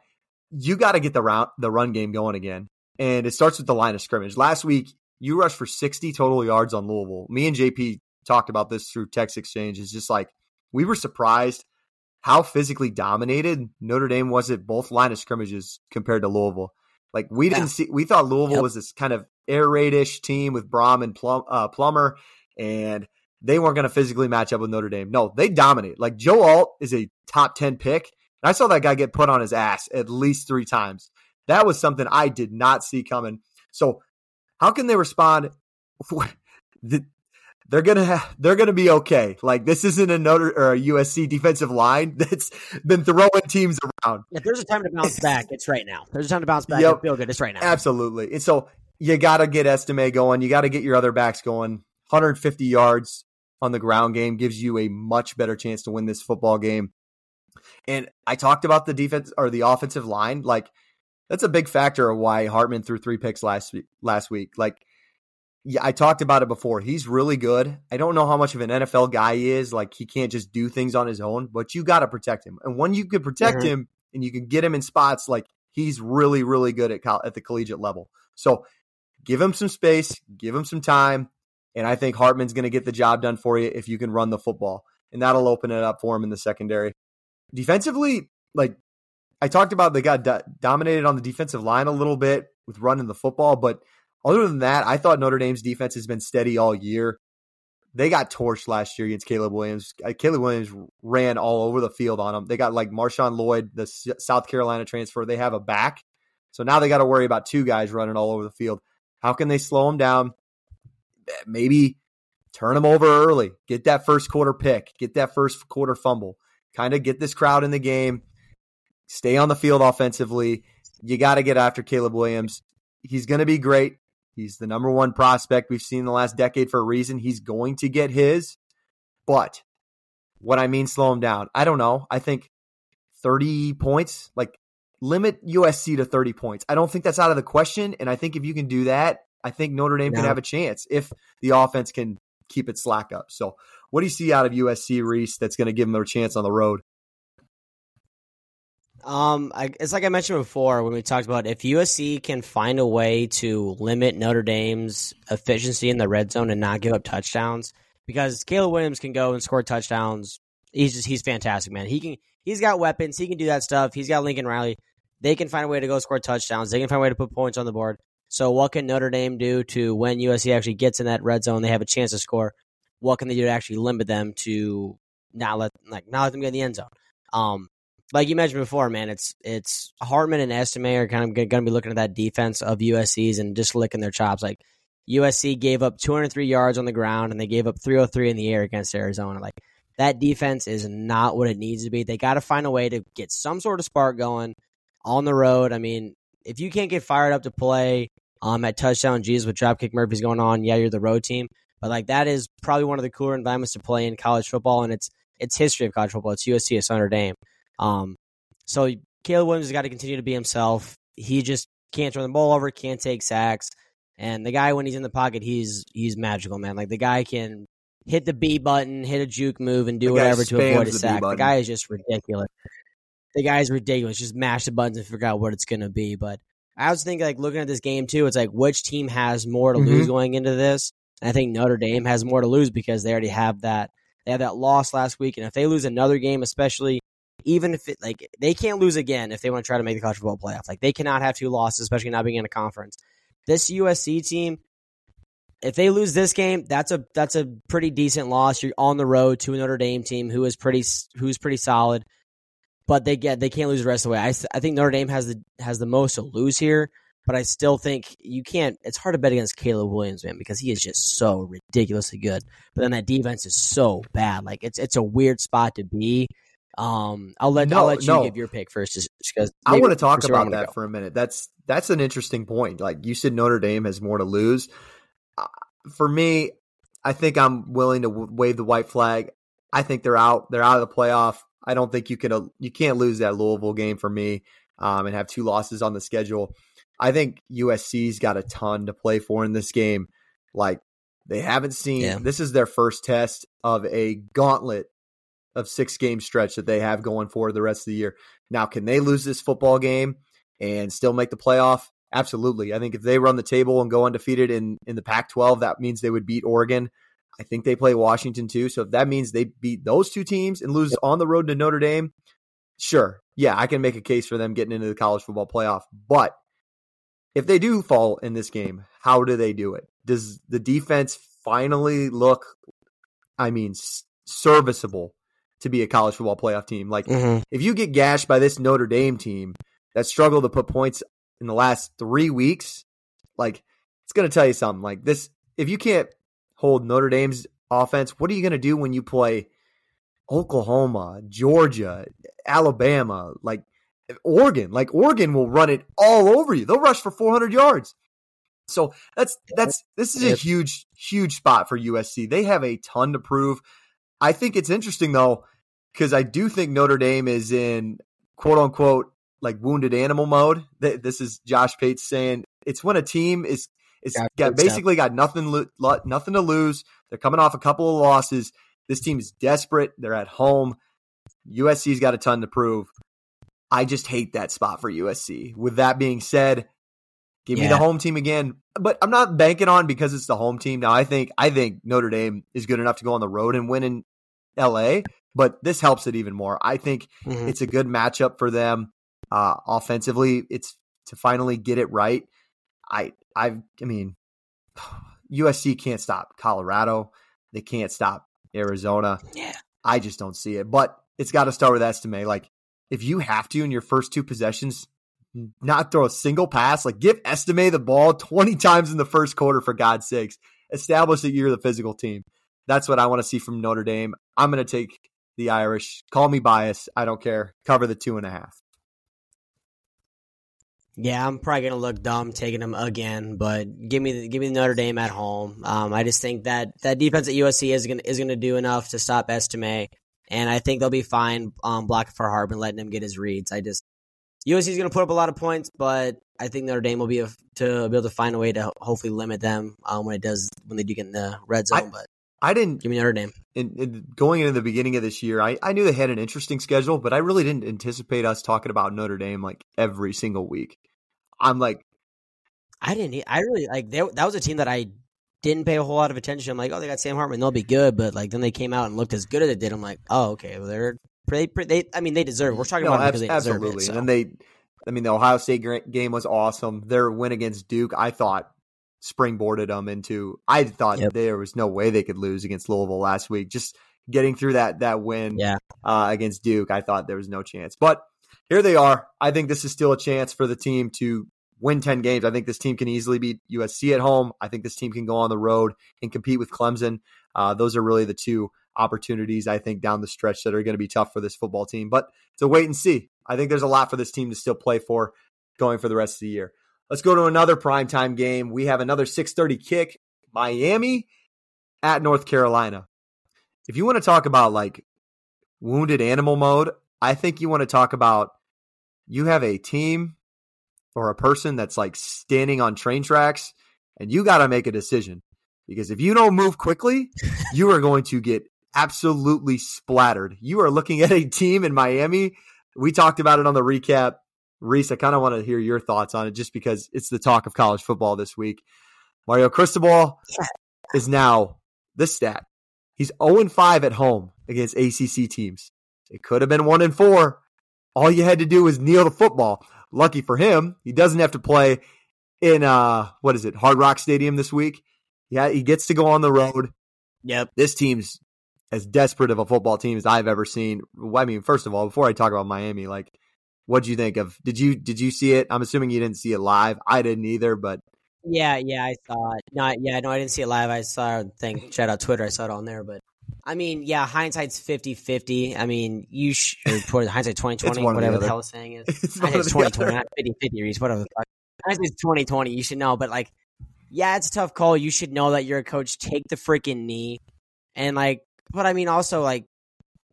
You got to get the run game going again. And it starts with the line of scrimmage. Last week, you rushed for 60 total yards on Louisville. Me and JP talked about this through text exchange. Is just we were surprised how physically dominated Notre Dame was at both line of scrimmages compared to Louisville. We didn't see, we ththought Louisville was this kind of air raid-ish team with Brom and Plummer, and they weren't going to physically match up with Notre Dame. No, they dominate. Joe Alt is a top 10 pick, and I saw that guy get put on his ass at least 3 times. That was something I did not see coming. So how can they respond? They're gonna be okay. This isn't a USC defensive line that's been throwing teams around. If there's a time to bounce back, it's right now. There's a time to bounce back. Yep. And feel good. It's right now. Absolutely. And so you gotta get Estime going. You gotta get your other backs going. 150 yards on the ground game gives you a much better chance to win this football game. And I talked about the defense or the offensive line. That's a big factor of why Hartman threw 3 picks last week. Yeah, I talked about it before. He's really good. I don't know how much of an NFL guy he is. He can't just do things on his own, but you got to protect him. And when you can protect him and you can get him in spots, he's really, really good at the collegiate level. So give him some space, give him some time, and I think Hartman's going to get the job done for you if you can run the football. And that'll open it up for him in the secondary. Defensively, I talked about they got dominated on the defensive line a little bit with running the football, but other than that, I thought Notre Dame's defense has been steady all year. They got torched last year against Caleb Williams. Caleb Williams ran all over the field on them. They got Marshawn Lloyd, the South Carolina transfer. They have a back. So now they got to worry about 2 guys running all over the field. How can they slow them down? Maybe turn them over early. Get that first quarter pick. Get that first quarter fumble. Kind of get this crowd in the game. Stay on the field offensively. You got to get after Caleb Williams. He's going to be great. He's the number one prospect we've seen in the last decade for a reason. He's going to get his, but what I mean, slow him down. I don't know. I think 30 points, limit USC to 30 points. I don't think that's out of the question. And I think if you can do that, I think Notre Dame can have a chance if the offense can keep its slack up. So what do you see out of USC, Reese, that's going to give them a chance on the road? It's like I mentioned before when we talked about if USC can find a way to limit Notre Dame's efficiency in the red zone and not give up touchdowns, because Caleb Williams can go and score touchdowns. He's fantastic, man. He can He's got weapons. He can do that stuff. He's got Lincoln Riley. They can find a way to go score touchdowns. They can find a way to put points on the board. So what can Notre Dame do to when USC actually gets in that red zone, they have a chance to score? What can they do to actually limit them to not let them get in the end zone? Like you mentioned before, man, it's Hartman and Estime are kind of going to be looking at that defense of USC's and just licking their chops. Like USC gave up 203 yards on the ground and they gave up 303 in the air against Arizona. Like that defense is not what it needs to be. They got to find a way to get some sort of spark going on the road. I mean, if you can't get fired up to play at Touchdown G's with Dropkick Murphys going on, yeah, you're the road team. But like that is probably one of the cooler environments to play in college football, and it's history of college football. It's USC, it's Notre Dame. So Caleb Williams has got to continue to be himself. He just can't turn the ball over, can't take sacks. And the guy, when he's in the pocket, he's magical, man. Like the guy can hit the B button, hit a juke move, and do whatever to avoid a sack. The guy is just ridiculous. The guy is ridiculous. Just mash the buttons and figure out what it's going to be. But I was thinking, like, looking at this game too, it's like which team has more to lose going into this? And I think Notre Dame has more to lose because they already have that. They had that loss last week. And if they lose another game, especially, even if it, like, they can't lose again if they want to try to make the college football playoff. Like, they cannot have two losses, especially not being in a conference. This USC team, if they lose this game, that's a pretty decent loss. You're on the road to a Notre Dame team who's pretty solid, but they can't lose the rest of the way. I think Notre Dame has the most to lose here, but I still think you can't. It's hard to bet against Caleb Williams, man, because he is just so ridiculously good. But then that defense is so bad. Like it's a weird spot to be. I'll let you give your pick first, just because I want to talk about that for a minute. That's an interesting point. Like you said, Notre Dame has more to lose. For me, I think I'm willing to wave the white flag. I think they're out. They're out of the playoff. I don't think you can't lose that Louisville game for me, and have two losses on the schedule. I think USC's got a ton to play for in this game. Like they haven't seen. Yeah. This is their first test of a gauntlet of 6-game stretch that they have going forward the rest of the year. Now, can they lose this football game and still make the playoff? Absolutely. I think if they run the table and go undefeated in the Pac-12, that means they would beat Oregon. I think they play Washington too. So if that means they beat those two teams and lose on the road to Notre Dame, sure. Yeah, I can make a case for them getting into the college football playoff. But if they do fall in this game, how do they do it? Does the defense finally look, serviceable to be a college football playoff team? Like if you get gashed by this Notre Dame team that struggled to put points in the last 3 weeks, like it's going to tell you something. Like this, if you can't hold Notre Dame's offense, what are you going to do when you play Oklahoma, Georgia, Alabama, like Oregon? Like Oregon will run it all over you. They'll rush for 400 yards. So this is a huge, huge spot for USC. They have a ton to prove. I think it's interesting, though, because I do think Notre Dame is in, quote-unquote, like wounded animal mode. This is Josh Pate saying it's when a team got nothing to lose. They're coming off a couple of losses. This team is desperate. They're at home. USC's got a ton to prove. I just hate that spot for USC. With that being said, give me the home team again, but I'm not banking on because it's the home team. Now I think Notre Dame is good enough to go on the road and win in LA, but this helps it even more. I think it's a good matchup for them. Offensively, it's to finally get it right. I mean, USC can't stop Colorado. They can't stop Arizona. Yeah. I just don't see it, but it's got to start with Estime. Like if you have to in your first two possessions, not throw a single pass, like give Estime the ball 20 times in the first quarter, for God's sakes. Establish that you're the physical team. That's what I want to see from Notre Dame. I'm going to take the Irish. Call me biased. I don't care. Cover the 2.5. Yeah, I'm probably going to look dumb taking them again, but give me the Notre Dame at home. I just think that defense at USC is going to do enough to stop Estime, and I think they'll be fine blocking for Hartman, letting him get his reads. USC is going to put up a lot of points, but I think Notre Dame will be able to find a way to hopefully limit them when they do get in the red zone. Give me Notre Dame. And going into the beginning of this year, I knew they had an interesting schedule, but I really didn't anticipate us talking about Notre Dame like every single week. I'm like, I didn't. I really like that was a team that I didn't pay a whole lot of attention. I'm like, oh, they got Sam Hartman, they'll be good, but like then they came out and looked as good as they did. I'm like, oh, okay, well, they're They deserve it. We're talking about it because they deserve it. So. And the Ohio State game was awesome. Their win against Duke, I thought, springboarded them into. I thought there was no way they could lose against Louisville last week. Just getting through that win against Duke, I thought there was no chance. But here they are. I think this is still a chance for the team to win 10 games. I think this team can easily beat USC at home. I think this team can go on the road and compete with Clemson. Those are really the two opportunities, I think, down the stretch that are going to be tough for this football team. But it's a wait and see. I think there's a lot for this team to still play for going for the rest of the year. Let's go to another primetime game. We have another 6:30 kick, Miami at North Carolina. If you want to talk about like wounded animal mode, I think you want to talk about you have a team or a person that's like standing on train tracks and you got to make a decision, because if you don't move quickly, you are going to get absolutely splattered. You are looking at a team in Miami. We talked about it on the recap. Reese, I kind of want to hear your thoughts on it just because it's the talk of college football this week. Mario Cristobal is now this stat. He's 0-5 at home against ACC teams. It could have been 1-4. All you had to do was kneel the football. Lucky for him, he doesn't have to play in, Hard Rock Stadium this week. Yeah, he gets to go on the road. Yep. This team's as desperate of a football team as I've ever seen. I mean, first of all, before I talk about Miami, like, what do you think of? Did you see it? I'm assuming you didn't see it live. I didn't either, but yeah, I saw it. No, I didn't see it live. I saw the thing. Shout out Twitter. I saw it on there, but I mean, yeah, hindsight's 50-50. I you reported hindsight 2020, whatever the hell the saying is. Hindsight's 2020, not 50-50, whatever the fuck. Hindsight's 2020, you should know, but like, yeah, it's a tough call. You should know that you're a coach. Take the freaking knee. And like, but I mean, also like,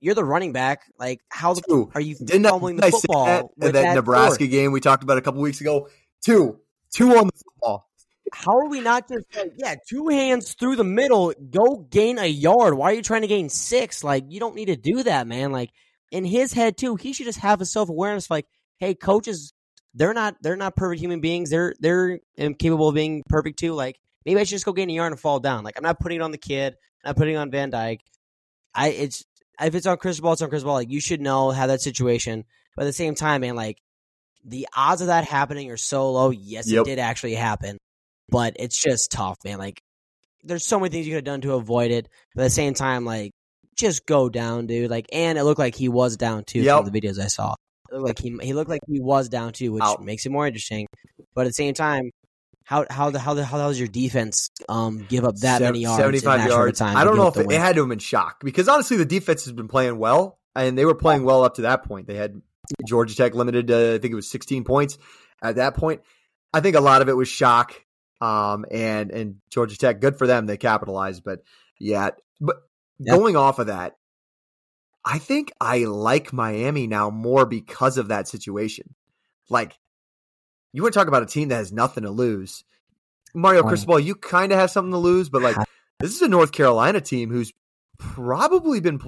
you're the running back. Like, how are you fumbling the football? That Nebraska game we talked about a couple weeks ago. Two on the football. How are we not just like, two hands through the middle, go gain a yard? Why are you trying to gain 6? Like, you don't need to do that, man. Like, in his head too, he should just have a self-awareness like, hey, coaches, they're not perfect human beings. They're incapable of being perfect too. Like, maybe I should just go gain a yard and fall down. Like, I'm not putting it on the kid, I'm not putting it on Van Dyke. If it's on Cristobal, it's on Cristobal. Like, you should know, have that situation. But at the same time, man, like, the odds of that happening are so low. Yes, It did actually happen. But it's just tough, man. Like, there's so many things you could have done to avoid it. But at the same time, like, just go down, dude. Like, and it looked like he was down, too, from the videos I saw. It looked like he looked like he was down, too, which makes it more interesting. But at the same time, how does your defense give up that many yards? 75 yards. I don't know if it had to have been shock. Because, honestly, the defense has been playing well. And they were playing well up to that point. They had Georgia Tech limited to, I think it was 16 points at that point. I think a lot of it was shock. And Georgia Tech, good for them. They capitalized, but going off of that, I think I like Miami now more because of that situation. Like, you want to talk about a team that has nothing to lose. Mario Cristobal, you kind of have something to lose, but like, this is a North Carolina team who's probably been,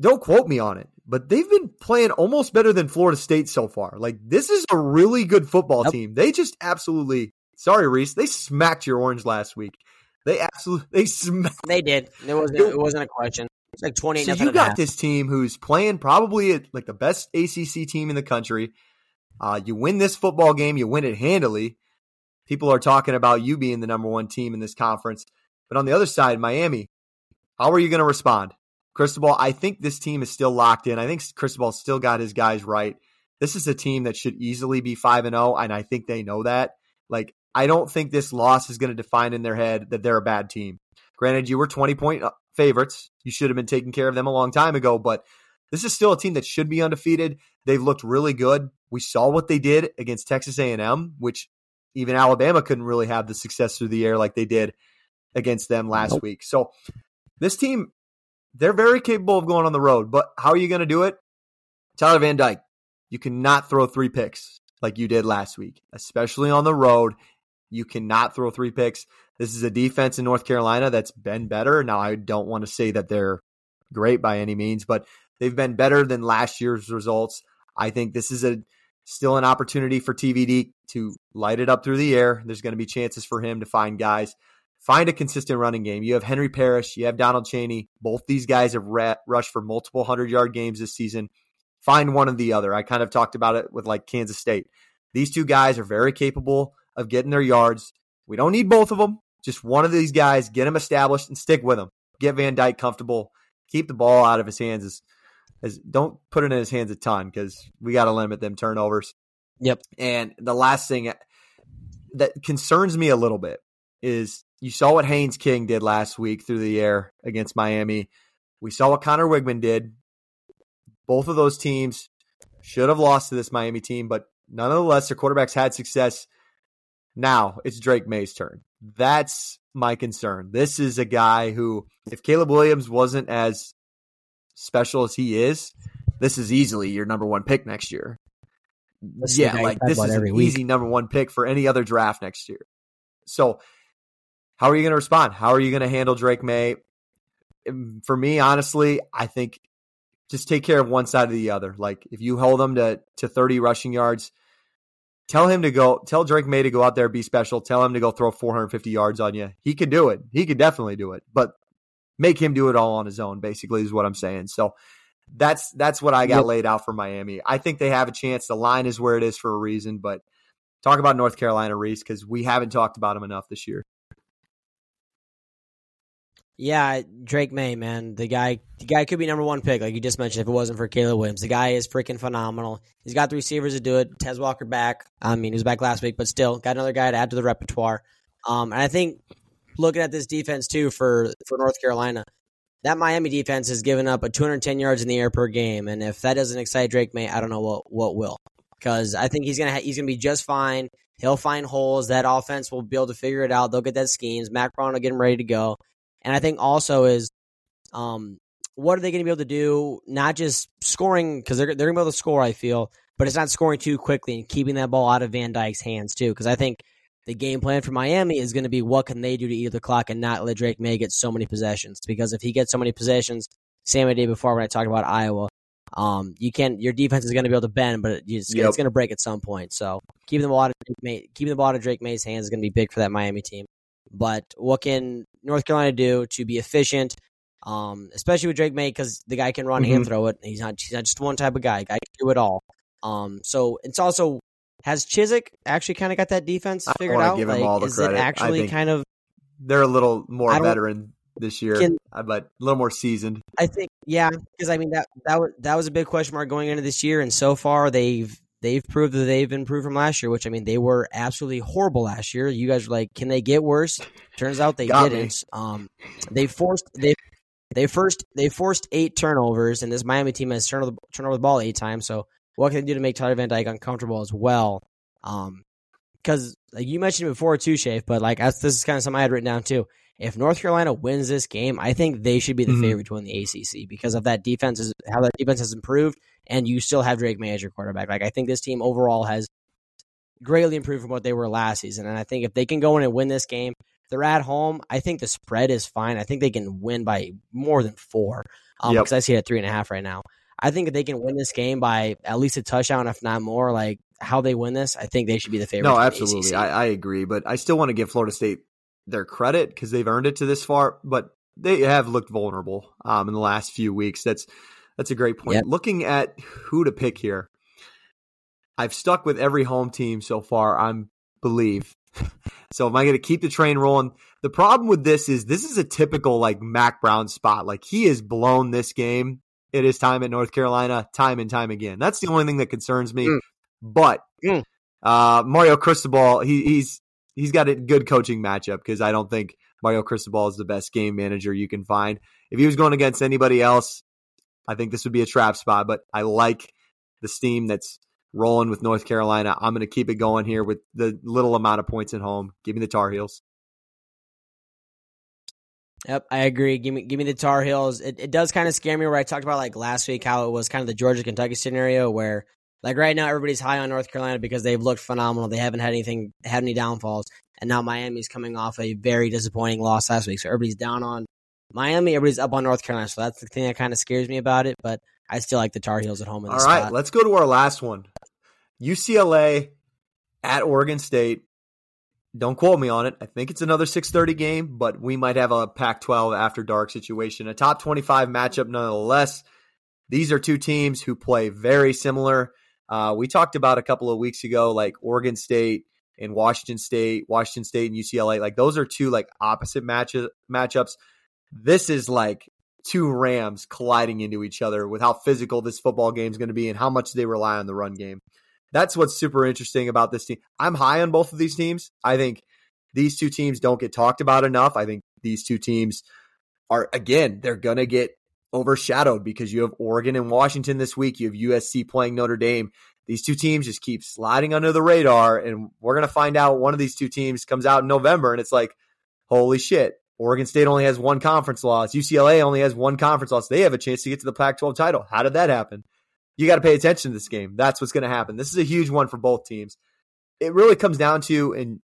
don't quote me on it, but they've been playing almost better than Florida State so far. Like, this is a really good football team. They just absolutely, sorry, Reese, they smacked your orange last week. They absolutely smacked. They did. It wasn't a question. It's like 28. So you got this team who's playing probably like the best ACC team in the country. You win this football game, you win it handily. People are talking about you being the number one team in this conference. But on the other side, Miami, how are you going to respond? Cristobal, I think this team is still locked in. I think Cristobal's still got his guys right. This is a team that should easily be 5-0, and I think they know that. Like, I don't think this loss is going to define in their head that they're a bad team. Granted, you were 20-point favorites. You should have been taking care of them a long time ago, but this is still a team that should be undefeated. They've looked really good. We saw what they did against Texas A&M, which even Alabama couldn't really have the success through the air like they did against them last week. So this team, they're very capable of going on the road, but how are you going to do it? Tyler Van Dyke, you cannot throw 3 picks like you did last week, especially on the road. You cannot throw 3 picks. This is a defense in North Carolina that's been better. Now, I don't want to say that they're great by any means, but they've been better than last year's results. I think this is still an opportunity for TVD to light it up through the air. There's going to be chances for him to find guys. Find a consistent running game. You have Henry Parrish. You have Donald Chaney. Both these guys have rushed for multiple 100-yard games this season. Find one or the other. I kind of talked about it with like Kansas State. These two guys are very capable of getting their yards. We don't need both of them. Just one of these guys, get him established and stick with him. Get Van Dyke comfortable. Keep the ball out of his hands. Don't put it in his hands a ton because we got to limit them turnovers. Yep. And the last thing that concerns me a little bit is you saw what Haynes King did last week through the air against Miami. We saw what Connor Wigman did. Both of those teams should have lost to this Miami team, but nonetheless, their quarterbacks had success. Now it's Drake May's turn. That's my concern. This is a guy who, if Caleb Williams wasn't as special as he is, this is easily your number one pick next year. This is an easy number one pick for any other draft next year. So how are you going to respond? How are you going to handle Drake May? For me, honestly, I think just take care of one side or the other. Like if you hold him to 30 rushing yards, tell Drake May to go out there, be special. Tell him to go throw 450 yards on you. He could do it. He could definitely do it, but make him do it all on his own, basically, is what I'm saying. So that's what I got laid out for Miami. I think they have a chance. The line is where it is for a reason, but talk about North Carolina, Reese, because we haven't talked about him enough this year. Yeah, Drake May, man. The guy could be number one pick, like you just mentioned, if it wasn't for Caleb Williams. The guy is freaking phenomenal. He's got the receivers to do it. Tez Walker back. I mean, he was back last week, but still got another guy to add to the repertoire. And I think looking at this defense too for North Carolina, that Miami defense has given up 210 yards in the air per game, and if that doesn't excite Drake May, I don't know what will. Because I think he's gonna be just fine. He'll find holes. That offense will be able to figure it out. They'll get that schemes. Mac Brown will get him ready to go. And I think also is, what are they going to be able to do? Not just scoring, because they're going to be able to score, I feel, but it's not scoring too quickly and keeping that ball out of Van Dyke's hands too. Because I think the game plan for Miami is going to be what can they do to eat the clock and not let Drake May get so many possessions. Because if he gets so many possessions, same idea before when I talked about Iowa, your defense is going to be able to bend, but it's going to break at some point. So keeping the ball out of Drake May's hands is going to be big for that Miami team. But what can North Carolina do to be efficient, especially with Drake May, because the guy can run and throw it. He's not just one type of guy. Guy can do it all. So it's also, has Chizik actually kind of got that defense figured out? Give him all the credit. It actually kind of, they're a little more veteran this year, but a little more seasoned. I think, yeah, because I mean that was a big question mark going into this year, and so far they've proved that they've improved from last year, which, I mean, they were absolutely horrible last year. You guys were like, can they get worse? Turns out they didn't. They forced 8 turnovers, and this Miami team has turned over the ball 8 times. So what can they do to make Tyler Van Dyke uncomfortable as well? Because like you mentioned before too, Shafe, but like this is kind of something I had written down too. If North Carolina wins this game, I think they should be the favorite to win the ACC because of that defense, how that defense has improved, and you still have Drake May as your quarterback. Like I think this team overall has greatly improved from what they were last season, and I think if they can go in and win this game, they're at home. I think the spread is fine. I think they can win by more than 4 because I see it at 3.5 right now. I think if they can win this game by at least a touchdown, if not more, like how they win this, I think they should be the favorite. No, absolutely. I agree, but I still want to give Florida State their credit because they've earned it to this far, but they have looked vulnerable in the last few weeks. That's a great point. Yep. Looking at who to pick here, I've stuck with every home team so far, I believe. So am I going to keep the train rolling? The problem with this is a typical like Mac Brown spot. Like he has blown this game. It is time at North Carolina, time and time again. That's the only thing that concerns me. But Mario Cristobal, he's got a good coaching matchup because I don't think Mario Cristobal is the best game manager you can find. If he was going against anybody else, I think this would be a trap spot, but I like the steam that's rolling with North Carolina. I'm going to keep it going here with the little amount of points at home. Give me the Tar Heels. Yep, I agree. Give me the Tar Heels. It does kind of scare me where I talked about like last week how it was kind of the Georgia-Kentucky scenario where like right now everybody's high on North Carolina because they've looked phenomenal. They haven't had any downfalls, and now Miami's coming off a very disappointing loss last week, so everybody's down on Miami, everybody's up on North Carolina, so that's the thing that kind of scares me about it, but I still like the Tar Heels at home in this spot. All right, let's go to our last one. UCLA at Oregon State. Don't quote me on it. I think it's another 6:30 game, but we might have a Pac-12 after dark situation. A top 25 matchup nonetheless. These are two teams who play very similar. We talked about a couple of weeks ago, like Oregon State and Washington State, Washington State and UCLA. Like those are two like opposite matchups. This is like two Rams colliding into each other with how physical this football game is going to be and how much they rely on the run game. That's what's super interesting about this team. I'm high on both of these teams. I think these two teams don't get talked about enough. I think these two teams are, again, they're going to get overshadowed because you have Oregon and Washington this week. You have USC playing Notre Dame. These two teams just keep sliding under the radar, and we're going to find out one of these two teams comes out in November, and it's like, holy shit, Oregon State only has one conference loss. UCLA only has one conference loss. They have a chance to get to the Pac-12 title. How did that happen? You got to pay attention to this game. That's what's going to happen. This is a huge one for both teams. It really comes down to, and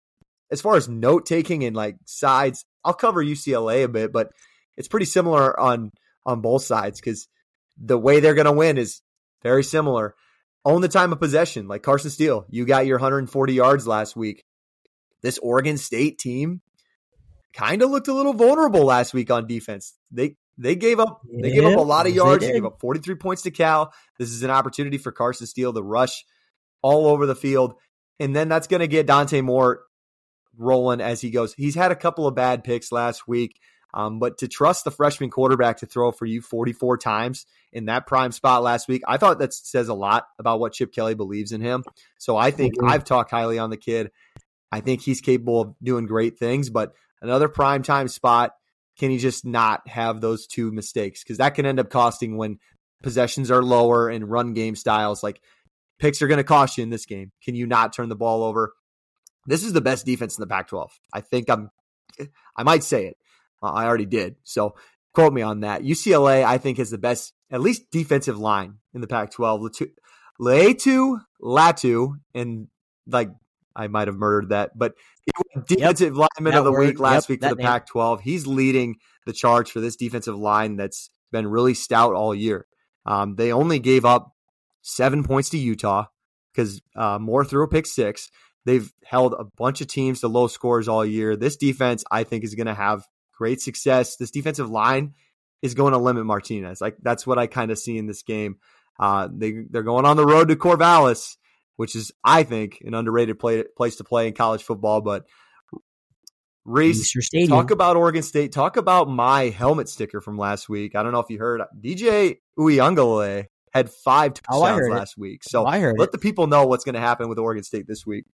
as far as note-taking and like sides, I'll cover UCLA a bit, but it's pretty similar on both sides because the way they're going to win is very similar. Own the time of possession, like Carson Steele. You got your 140 yards last week. This Oregon State team kind of looked a little vulnerable last week on defense. They gave up a lot of yards. They gave up 43 points to Cal. This is an opportunity for Carson Steele to rush all over the field. And then that's going to get Dante Moore rolling as he goes. He's had a couple of bad picks last week, but to trust the freshman quarterback to throw for you 44 times in that prime spot last week, I thought that says a lot about what Chip Kelly believes in him. So I think I've talked highly on the kid. I think he's capable of doing great things, but another prime time spot, can he just not have those two mistakes? Because that can end up costing when possessions are lower and run game styles. Like picks are going to cost you in this game. Can you not turn the ball over? This is the best defense in the Pac-12. I think I might say it. I already did. So quote me on that. UCLA, I think, is the best, at least defensive line in the Pac-12. Latu, and like I might have murdered that, but he was defensive lineman of the week last week for the Pac-12. He's leading the charge for this defensive line that's been really stout all year. They only gave up 7 points to Utah because Moore threw a pick six. They've held a bunch of teams to low scores all year. This defense, I think, is going to have great success. This defensive line is going to limit Martinez. Like that's what I kind of see in this game. They're going on the road to Corvallis, which is, I think, an underrated place to play in college football. But Reese, talk about Oregon State. Talk about my helmet sticker from last week. I don't know if you heard. DJ Uiagalelei had 5 touchdowns last week. So let the people know what's going to happen with Oregon State this week.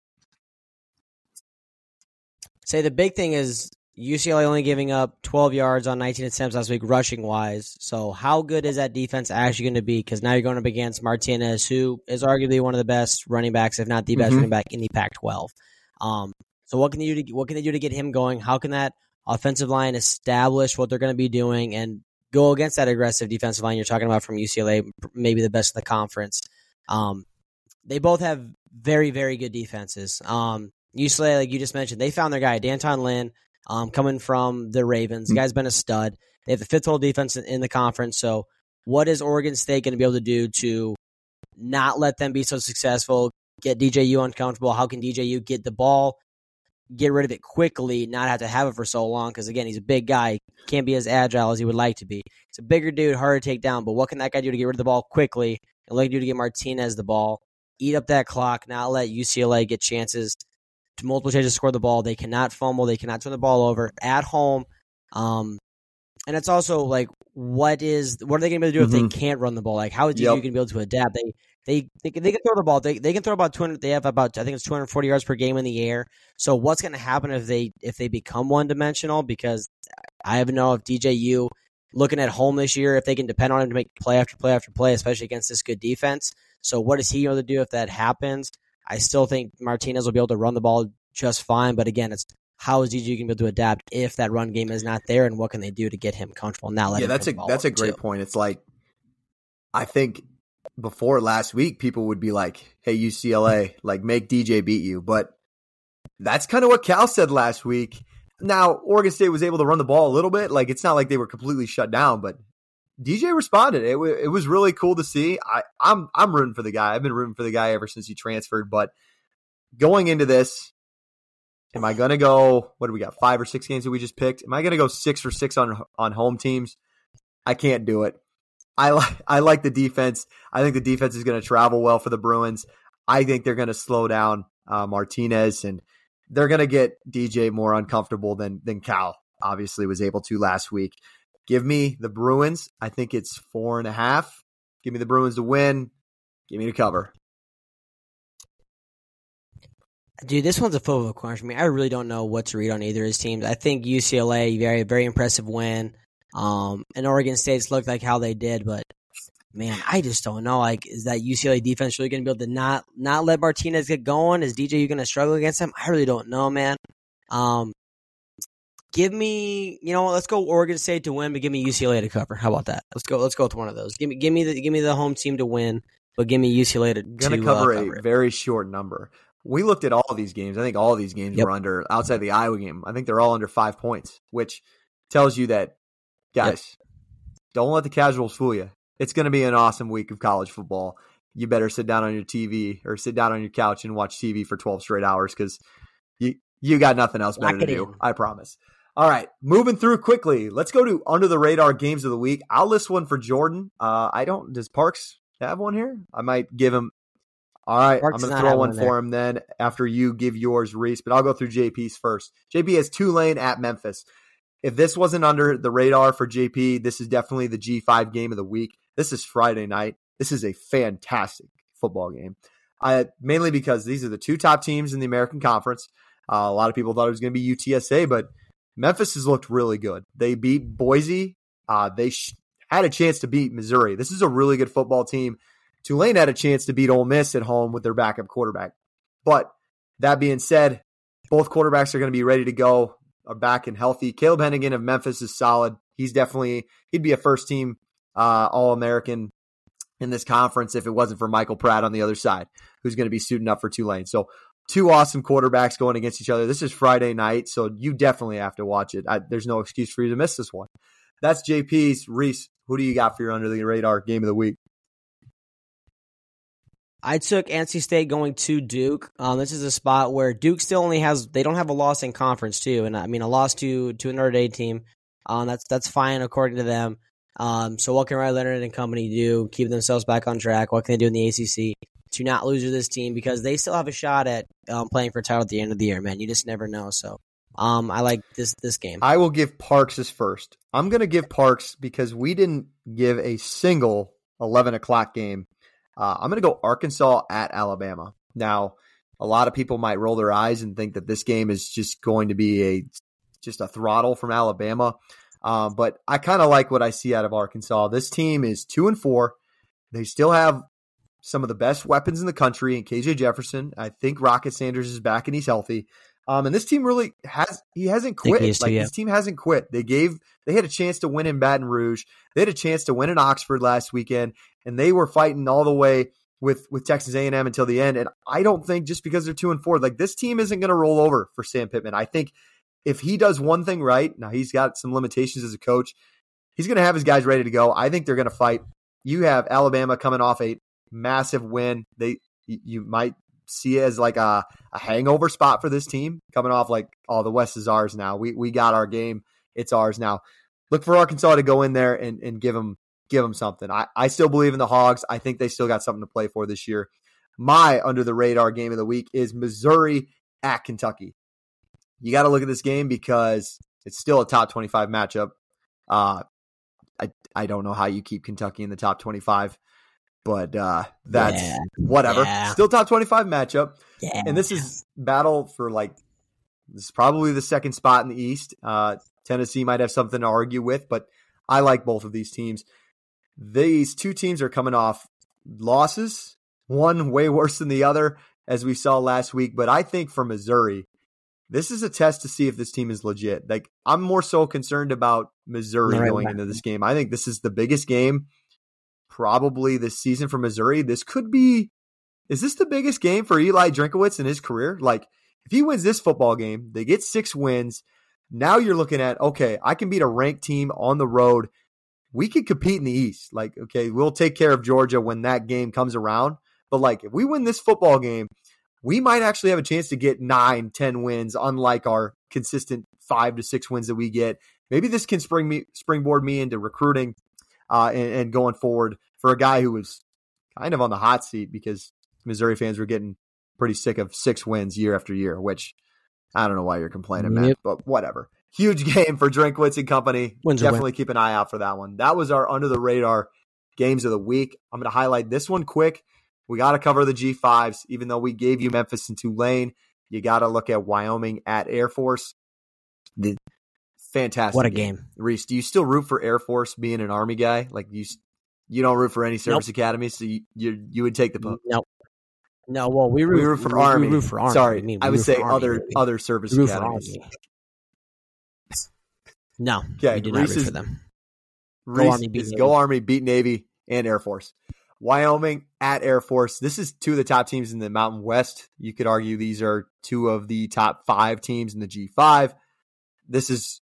Say the big thing is UCLA only giving up 12 yards on 19 attempts last week, rushing-wise. So how good is that defense actually going to be? Because now you're going up against Martinez, who is arguably one of the best running backs, if not the best running back in the Pac-12. So what can they do to get him going? How can that offensive line establish what they're going to be doing and go against that aggressive defensive line you're talking about from UCLA, maybe the best in the conference? They both have very, very good defenses. UCLA, like you just mentioned, they found their guy, Danton Lynn, coming from the Ravens. The guy's been a stud. They have the fifth total defense in the conference. So what is Oregon State going to be able to do to not let them be so successful, get DJU uncomfortable? How can DJU get the ball, get rid of it quickly, not have to have it for so long? Because, again, he's a big guy. He can't be as agile as he would like to be. He's a bigger dude, harder to take down. But what can that guy do to get rid of the ball quickly and let him do to get Martinez the ball, eat up that clock, not let UCLA get chances to multiple chances to score the ball? They cannot fumble. They cannot turn the ball over at home. And it's also like, what are they going to be able to do if they can't run the ball? Like, how is you going to be able to adapt? They can throw the ball. They can throw about 200. They have about, I think it's 240 yards per game in the air. So what's going to happen if they become one dimensional? Because I haven't know if DJU looking at home this year, if they can depend on him to make play after play after play, especially against this good defense. So what is he able to do if that happens? I still think Martinez will be able to run the ball just fine. But again, it's how is DJU going to be able to adapt if that run game is not there, and what can they do to get him comfortable? That's a great point. It's like, I think before last week, people would be like, hey, UCLA, like make DJ beat you. But that's kind of what Cal said last week. Now, Oregon State was able to run the ball a little bit. Like, it's not like they were completely shut down, but DJ responded. It was really cool to see. I'm rooting for the guy. I've been rooting for the guy ever since he transferred. But going into this, Am I going to go, what do we got, 5 or 6 games that we just picked? Am I going to go 6 for 6 on home teams? I can't do it. I like the defense. I think the defense is going to travel well for the Bruins. I think they're going to slow down Martinez, and they're going to get DJ more uncomfortable than Cal obviously was able to last week. Give me the Bruins. I think it's 4.5. Give me the Bruins to win. Give me the cover. Dude, this one's a football corner for me. I really don't know what to read on either of his teams. I think UCLA, very, very impressive win. And Oregon State's looked like how they did, but man, I just don't know. Like, is that UCLA defense really going to be able to not let Martinez get going? Is DJ going to struggle against him? I really don't know, man. Give me, you know, let's go Oregon State to win, but give me UCLA to cover. How about that? Let's go with one of those. Give me the home team to win, but give me UCLA to cover. A very short number. We looked at all of these games. I think all of these games were under, outside the Iowa game, I think they're all under 5 points, which tells you that, guys, don't let the casuals fool you. It's going to be an awesome week of college football. You better sit down on your TV or sit down on your couch and watch TV for 12 straight hours because you got nothing else better to do. I promise. All right, moving through quickly. Let's go to under the radar games of the week. I'll list one for Jordan. Does Parks have one here? I might give him. All right, Parks, I'm going to throw one for him then after you give yours, Reese, but I'll go through JP's first. JP has Tulane at Memphis. If this wasn't under the radar for JP, this is definitely the G5 game of the week. This is Friday night. This is a fantastic football game, mainly because these are the two top teams in the American Conference. A lot of people thought it was going to be UTSA, but Memphis has looked really good. They beat Boise. They had a chance to beat Missouri. This is a really good football team. Tulane had a chance to beat Ole Miss at home with their backup quarterback. But that being said, both quarterbacks are going to be ready to go, are back and healthy. Caleb Hennigan of Memphis is solid. He'd be a first-team All-American in this conference if it wasn't for Michael Pratt on the other side, who's going to be suiting up for Tulane. So two awesome quarterbacks going against each other. This is Friday night, so you definitely have to watch it. There's no excuse for you to miss this one. That's JP's. Reese, who do you got for your under-the-radar game of the week? I took NC State going to Duke. This is a spot where Duke still only has – they don't have a loss in conference too. And, I mean, a loss to an Notre Dame team, that's fine according to them. So what can Riley Leonard and company do? Keep themselves back on track. What can they do in the ACC to not lose to this team? Because they still have a shot at playing for a title at the end of the year, man. You just never know. So I like this game. I will give Parks his first. I'm going to give Parks because we didn't give a single 11 o'clock game. I'm going to go Arkansas at Alabama. Now, a lot of people might roll their eyes and think that this game is just going to be a throttle from Alabama. But I kind of like what I see out of Arkansas. This team is 2-4. They still have some of the best weapons in the country in KJ Jefferson. I think Rocket Sanders is back and he's healthy. And this team really hasn't quit. This team hasn't quit. They had a chance to win in Baton Rouge. They had a chance to win in Oxford last weekend, and they were fighting all the way with Texas A&M until the end. And I don't think just because they're 2-4, like this team isn't going to roll over for Sam Pittman. I think if he does one thing right, now he's got some limitations as a coach, he's going to have his guys ready to go. I think they're going to fight. You have Alabama coming off a massive win. You might see it as like a hangover spot for this team coming off like, oh, the West is ours now. We got our game. It's ours now. Look for Arkansas to go in there and give them something. I still believe in the Hogs. I think they still got something to play for this year. My under-the-radar game of the week is Missouri at Kentucky. You got to look at this game because it's still a top 25 matchup. I don't know how you keep Kentucky in the top 25. But that's whatever. Yeah. Still top 25 matchup. Yeah. And this is battle for this is probably the second spot in the East. Tennessee might have something to argue with, but I like both of these teams. These two teams are coming off losses, one way worse than the other, as we saw last week. But I think for Missouri, this is a test to see if this team is legit. Like, I'm more so concerned about Missouri going into this game. I think this is the biggest game probably this season for Missouri. Is this the biggest game for Eli Drinkwitz in his career? Like, if he wins this football game, they get 6 wins. Now you're looking at, okay, I can beat a ranked team on the road. We could compete in the East. Like, okay, we'll take care of Georgia when that game comes around. But, like, if we win this football game, we might actually have a chance to get 9-10 wins, unlike our consistent 5 to 6 wins that we get. Maybe this can springboard me into recruiting and going forward for a guy who was kind of on the hot seat because Missouri fans were getting pretty sick of 6 wins year after year, which I don't know why you're complaining, Matt, but whatever. Huge game for Drinkwitz and company. Definitely keep an eye out for that one. That was our under the radar games of the week. I'm going to highlight this one quick. We got to cover the G5s. Even though we gave you Memphis and Tulane, you got to look at Wyoming at Air Force. Fantastic. What a game. Reese, do you still root for Air Force being an Army guy? Like you don't root for any service academy, so you would take the boat. Nope. No, well, we root for Army. We root for Army. Sorry, I would say other service academies. No, okay. We do not root for them. Go Army, beat Navy, and Air Force. Wyoming at Air Force. This is two of the top teams in the Mountain West. You could argue these are two of the top 5 teams in the G5. This is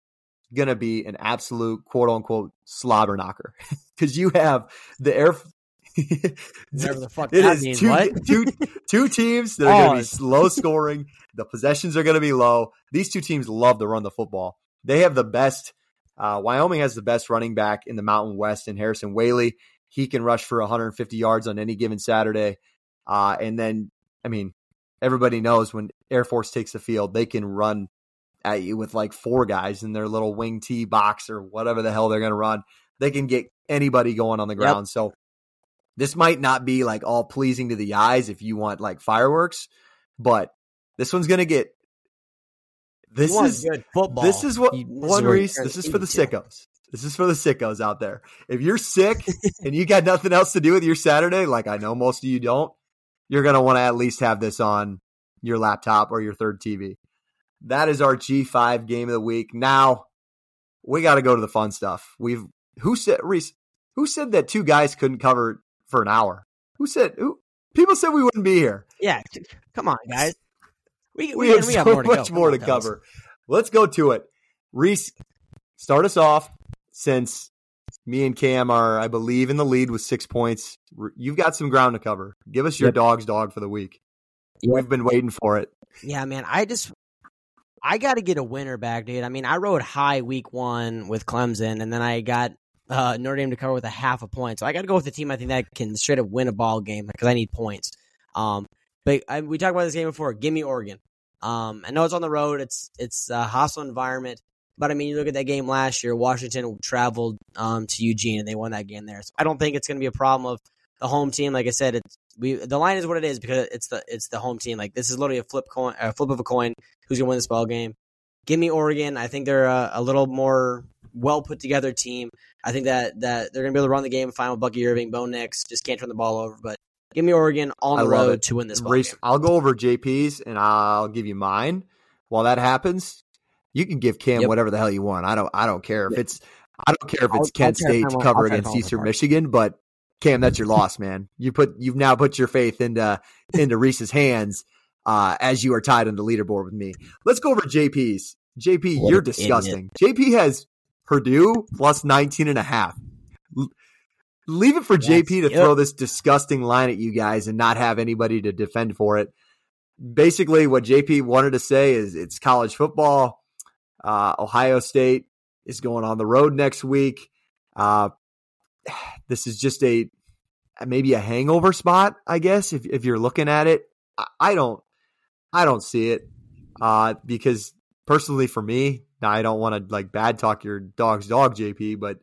going to be an absolute quote-unquote slobber knocker because you have the Air Force. Whatever the fuck that means, two teams that are going to be low scoring. The possessions are going to be low. These two teams love to run the football. They have the best. Wyoming has the best running back in the Mountain West in Harrison Whaley. He can rush for 150 yards on any given Saturday. And then, I mean, everybody knows when Air Force takes the field, they can run at you with like 4 guys in their little wing tee box or whatever the hell they're going to run. They can get anybody going on the ground. Yep. So this might not be like all pleasing to the eyes if you want like fireworks, but this one's going to get. This is good football. This is what one Reese. This is for the sickos. This is for the sickos out there. If you're sick and you got nothing else to do with your Saturday, like I know most of you don't, you're going to want to at least have this on your laptop or your third TV. That is our G5 game of the week. Now we got to go to the fun stuff. Who said that 2 guys couldn't cover for an hour? People said we wouldn't be here. Yeah, come on, guys. We have so much more to cover. Let's go to it. Reese, start us off since me and Cam are, I believe, in the lead with 6 points. You've got some ground to cover. Give us your dog's dog for the week. Yep. We've been waiting for it. Yeah, man. I got to get a winner back, dude. I mean, I rode high week 1 with Clemson, and then I got Notre Dame to cover with a half a point. So I got to go with a team I think that can straight up win a ball game because I need points. But we talked about this game before. Give me Oregon. I know it's on the road. It's a hostile environment. But, I mean, you look at that game last year. Washington traveled to Eugene, and they won that game there. So I don't think it's going to be a problem of the home team. Like I said, the line is what it is because it's the home team. Like, this is literally a flip of a coin. Who's going to win this ball game? Give me Oregon. I think they're a little more well-put-together team. I think that they're going to be able to run the game and final Bucky Irving, Bo Nix. Just can't turn the ball over, but. Give me Oregon on the road to win this ball game. I'll go over JP's and I'll give you mine. While that happens, you can give Cam whatever the hell you want. I don't care if it's Kent State to cover against Eastern Michigan, but Cam, that's your loss, man. You've now put your faith into Reese's hands as you are tied on the leaderboard with me. Let's go over JP's. JP, you're disgusting. JP has Purdue plus 19.5. Leave it for JP to throw this disgusting line at you guys and not have anybody to defend for it. Basically, what JP wanted to say is it's college football. Ohio State is going on the road next week. This is just maybe a hangover spot, I guess, if you're looking at it. I don't see it because personally for me, now I don't want to like bad talk your dog's dog, JP, but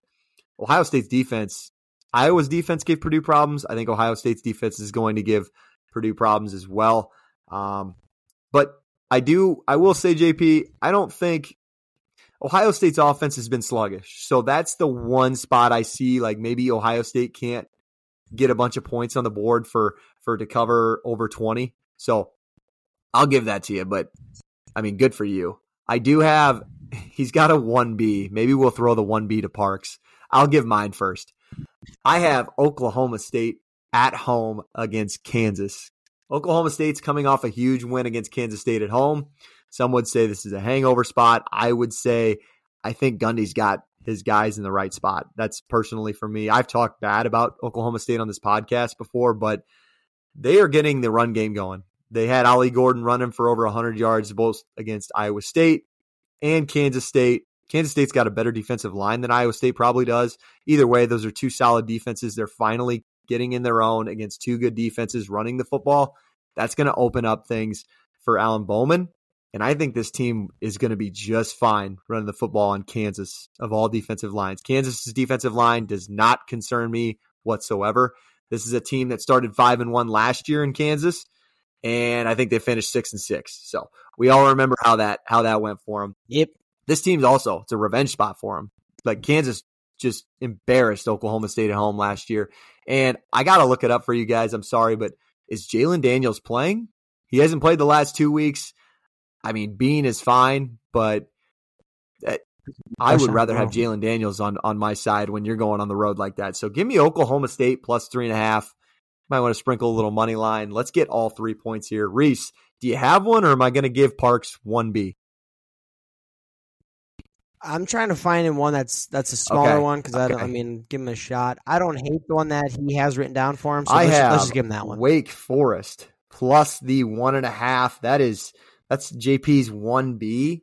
Ohio State's defense. Iowa's defense gave Purdue problems. I think Ohio State's defense is going to give Purdue problems as well. But I will say, JP, I don't think Ohio State's offense has been sluggish. So that's the one spot I see. Like maybe Ohio State can't get a bunch of points on the board for to cover over 20. So I'll give that to you. But I mean, good for you. I do have. He's got a 1B. Maybe we'll throw the 1B to Parks. I'll give mine first. I have Oklahoma State at home against Kansas. Oklahoma State's coming off a huge win against Kansas State at home. Some would say this is a hangover spot. I would say I think Gundy's got his guys in the right spot. That's personally for me. I've talked bad about Oklahoma State on this podcast before, but they are getting the run game going. They had Ollie Gordon running for over 100 yards, both against Iowa State and Kansas State. Kansas State's got a better defensive line than Iowa State probably does. Either way, those are two solid defenses. They're finally getting in their own against two good defenses running the football. That's going to open up things for Alan Bowman. And I think this team is going to be just fine running the football on Kansas of all defensive lines. Kansas's defensive line does not concern me whatsoever. This is a team that started 5-1 last year in Kansas, and I think they finished 6-6. So we all remember how that went for them. Yep. This team's also, it's a revenge spot for them. Like Kansas just embarrassed Oklahoma State at home last year. And I got to look it up for you guys. I'm sorry, but is Jaylen Daniels playing? He hasn't played the last 2 weeks. I mean, Bean is fine, but I would rather have Jaylen Daniels on my side when you're going on the road like that. So give me Oklahoma State plus 3.5. Might want to sprinkle a little money line. Let's get all 3 points here. Reese, do you have one, or am I going to give Parks 1B? I'm trying to find him one that's a smaller one because give him a shot. I don't hate the one that he has written down for him. So let's just give him that one. Wake Forest plus the 1.5. That's JP's 1B.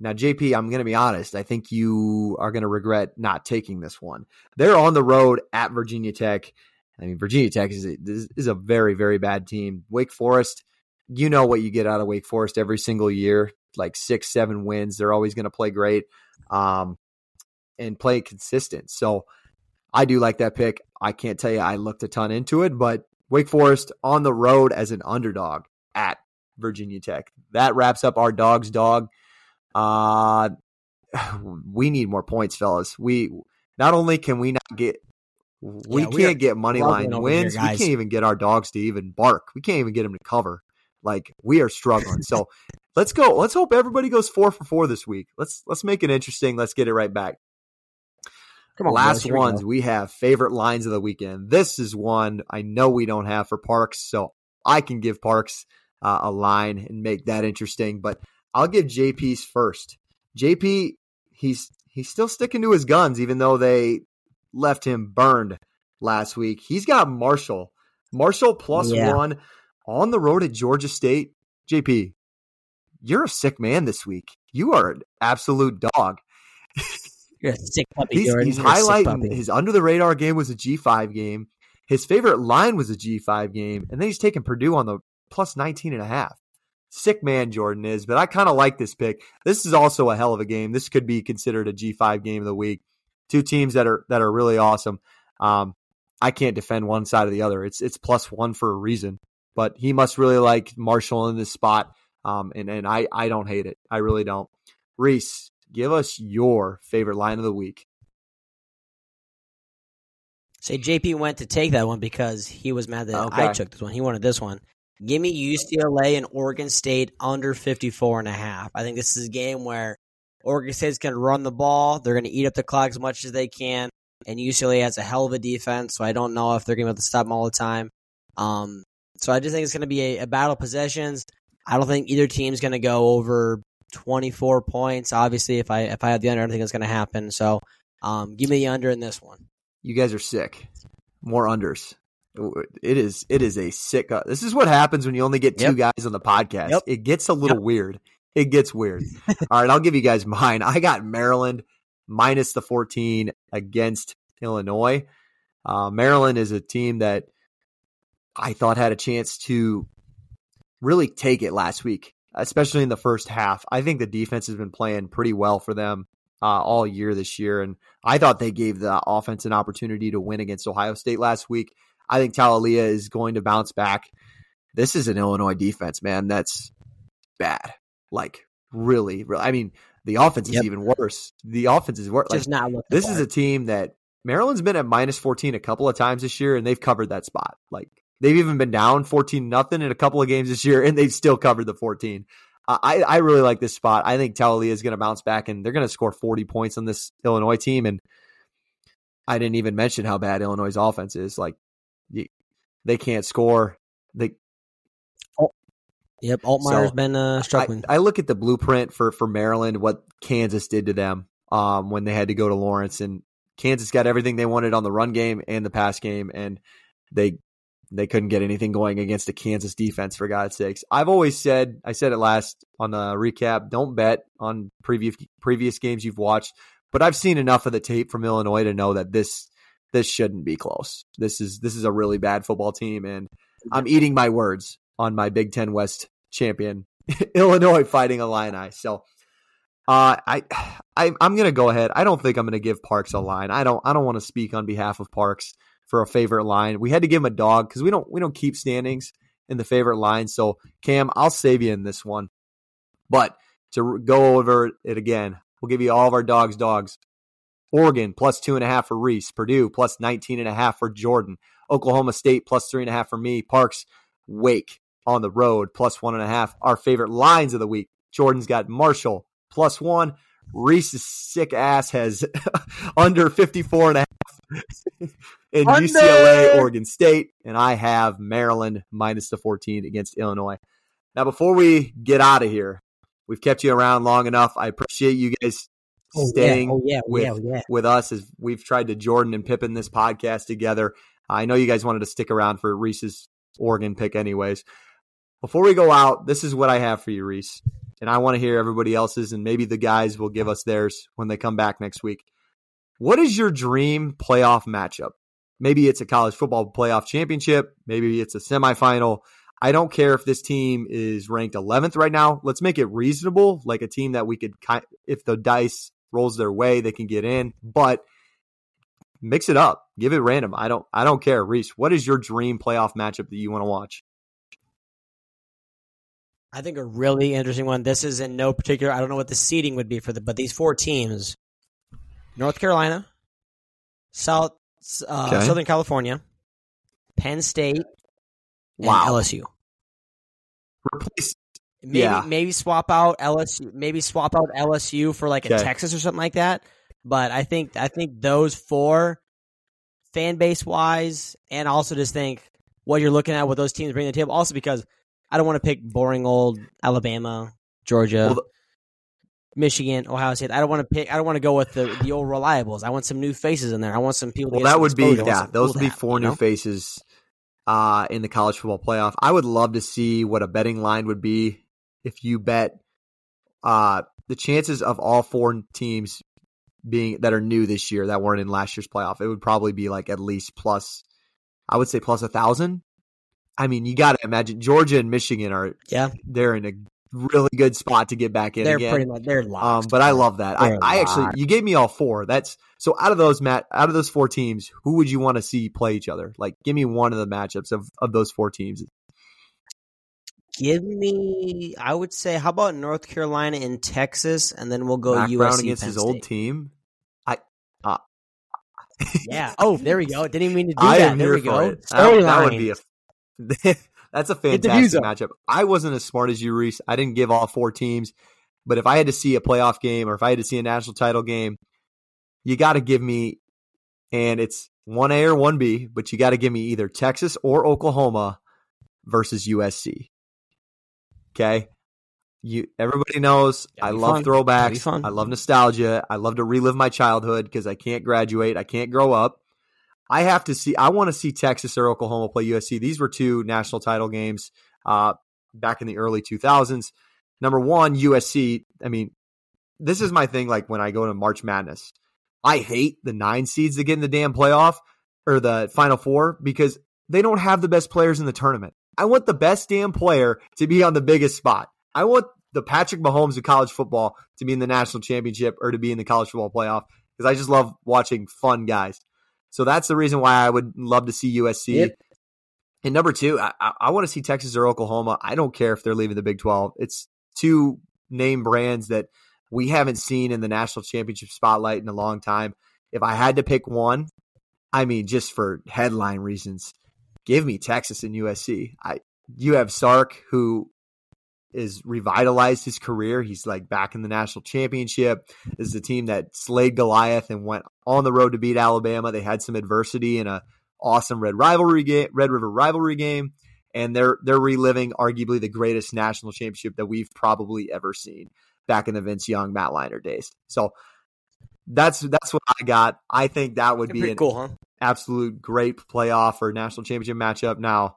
Now, JP, I'm going to be honest. I think you are going to regret not taking this one. They're on the road at Virginia Tech. I mean, Virginia Tech is a very, very bad team. Wake Forest, you know what you get out of Wake Forest every single year, like 6-7 wins. They're always going to play great and play consistent. So I do like that pick. I can't tell you I looked a ton into it, but Wake Forest on the road as an underdog at Virginia Tech. That wraps up our dog's dog. We need more points, fellas. We can't get money line wins. Here, we can't even get our dogs to even bark. We can't even get them to cover. Like, we are struggling. So let's go. Let's hope everybody goes 4 for 4 this week. Let's make it interesting. Let's get it right back. Come on, last guys, ones. We have favorite lines of the weekend. This is one I know we don't have for Parks, so I can give Parks a line and make that interesting. But I'll give JP's first. JP, he's still sticking to his guns, even though they left him burned last week. He's got Marshall. Marshall plus 1 on the road at Georgia State. JP, you're a sick man this week. You are an absolute dog. You're a sick puppy. He's highlighting puppy. His under-the-radar game was a G5 game. His favorite line was a G5 game. And then he's taking Purdue on the plus 19.5. Sick man Jordan is, but I kind of like this pick. This is also a hell of a game. This could be considered a G5 game of the week. Two teams that are really awesome. I can't defend one side or the other. It's plus 1 for a reason, but he must really like Marshall in this spot. And I don't hate it. I really don't. Reese, give us your favorite line of the week. Say JP went to take that one because he was mad that I took this one. He wanted this one. Give me UCLA and Oregon State under 54.5. I think this is a game where Oregon State's going to run the ball. They're going to eat up the clock as much as they can. And UCLA has a hell of a defense, so I don't know if they're going to be able to stop them all the time. So I just think it's going to be a battle of possessions. I don't think either team's going to go over 24 points. Obviously, if I have the under, I don't think it's going to happen. So give me the under in this one. You guys are sick. More unders. It is a sick. This is what happens when you only get two guys on the podcast. Yep. It gets a little weird. It gets weird. All right, I'll give you guys mine. I got Maryland minus the 14 against Illinois. Maryland is a team that I thought had a chance to really take it last week, especially in the first half. I think the defense has been playing pretty well for them all year this year, and I thought they gave the offense an opportunity to win against Ohio State last week. I think Talalia is going to bounce back. This is an Illinois defense, man. That's bad. Like, really, really. I mean, the offense is even worse. The offense is worse. Like, this is a team that Maryland's been at minus 14 a couple of times this year, and they've covered that spot. Like, they've even been down 14-0 in a couple of games this year, and they've still covered the 14. I really like this spot. I think Talalia is going to bounce back, and they're going to score 40 points on this Illinois team. And I didn't even mention how bad Illinois' offense is. Like, they can't score. Altmaier's been struggling. I look at the blueprint for Maryland, what Kansas did to them when they had to go to Lawrence, and Kansas got everything they wanted on the run game and the pass game, and they They couldn't get anything going against the Kansas defense, for God's sakes. I've always said, I said it last on the recap, don't bet on previous games you've watched. But I've seen enough of the tape from Illinois to know that this shouldn't be close. This is a really bad football team, and I'm eating my words on my Big Ten West champion, Illinois Fighting Illini. So I'm going to go ahead. I don't think I'm going to give Parks a line. I don't want to speak on behalf of Parks for a favorite line. We had to give him a dog because we don't keep standings in the favorite line. So Cam, I'll save you in this one. But to go over it again, we'll give you all of our dogs. Oregon +2.5 for Reese. Purdue +19.5 for Jordan. Oklahoma State +3.5 for me. Parks, Wake on the road +1.5. Our favorite lines of the week. Jordan's got Marshall +1. Reese's sick ass has under 54.5 in Monday. UCLA, Oregon State. And I have Maryland -14 against Illinois. Now, before we get out of here, we've kept you around long enough. I appreciate you guys staying with us as we've tried to Jordan and Pippen this podcast together. I know you guys wanted to stick around for Reese's Oregon pick anyways. Before we go out, this is what I have for you, Reese. And I want to hear everybody else's, and maybe the guys will give us theirs when they come back next week. What is your dream playoff matchup? Maybe it's a college football playoff championship. Maybe it's a semifinal. I don't care if this team is ranked 11th right now. Let's make it reasonable, like a team that we could, if the dice rolls their way, they can get in. But mix it up, give it random. I don't care, Reese. What is your dream playoff matchup that you want to watch? I think a really interesting one. This is in no particular. I don't know what the seeding would be for but these four teams: North Carolina, Southern California, Penn State. Wow. And LSU. Maybe swap out LSU. Maybe swap out LSU for like a Texas or something like that. But I think those four, fan base wise, and also just think what you're looking at, what those teams bring to the table. Also, because I don't want to pick boring old Alabama, Georgia, Michigan, Ohio State. I don't want to go with the old reliables. I want some new faces in there. I want some people. Well, that would be those would be four new faces. In the college football playoff. I would love to see what a betting line would be if you bet the chances of all four teams being that are new this year that weren't in last year's playoff. It would probably be like at least plus 1,000. I mean, you got to imagine Georgia and Michigan they're in a really good spot to get back in. They're again. Pretty much they're locked. But I love that. I actually you gave me all four. That's so out of those out of those four teams, who would you want to see play each other? Like, give me one of the matchups of those four teams. Give me, I would say, how about North Carolina and Texas, and then we'll go Mac USC Brown against his old team. Yeah. Oh, there we go. Didn't even mean to do that. There we go. That would be a. That's a fantastic matchup. I wasn't as smart as you, Reese. I didn't give all four teams. But if I had to see a playoff game or if I had to see a national title game, you got to give me, and it's 1A or 1B, but you got to give me either Texas or Oklahoma versus USC. Okay? Everybody knows I love throwbacks. I love nostalgia. I love to relive my childhood because I can't graduate. I can't grow up. I want to see Texas or Oklahoma play USC. These were two national title games back in the early 2000s. Number one, USC. I mean, this is my thing. Like when I go to March Madness, I hate the 9 seeds that get in the damn playoff or the Final Four because they don't have the best players in the tournament. I want the best damn player to be on the biggest spot. I want the Patrick Mahomes of college football to be in the national championship or to be in the college football playoff because I just love watching fun guys. So that's the reason why I would love to see USC. Yep. And number two, I want to see Texas or Oklahoma. I don't care if they're leaving the Big 12. It's two name brands that we haven't seen in the national championship spotlight in a long time. If I had to pick one, I mean, just for headline reasons, give me Texas and USC. You have Sark, who is revitalized his career. He's like back in the national championship. This is the team that slayed Goliath and went on the road to beat Alabama. They had some adversity in a awesome Red River rivalry game, and they're reliving arguably the greatest national championship that we've probably ever seen back in the Vince Young, Matt Leiner days. So that's what I got. I think that would be cool, huh? absolute great playoff or national championship matchup. Now,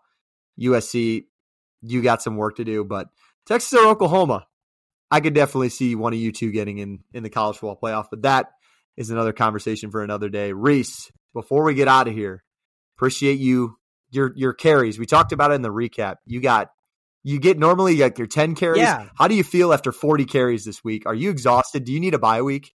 USC, you got some work to do, but Texas or Oklahoma, I could definitely see one of you two getting in the college football playoff, but that is another conversation for another day. Reese, before we get out of here, appreciate you, your carries. We talked about it in the recap. You get normally like your 10 carries. Yeah. How do you feel after 40 carries this week? Are you exhausted? Do you need a bye week?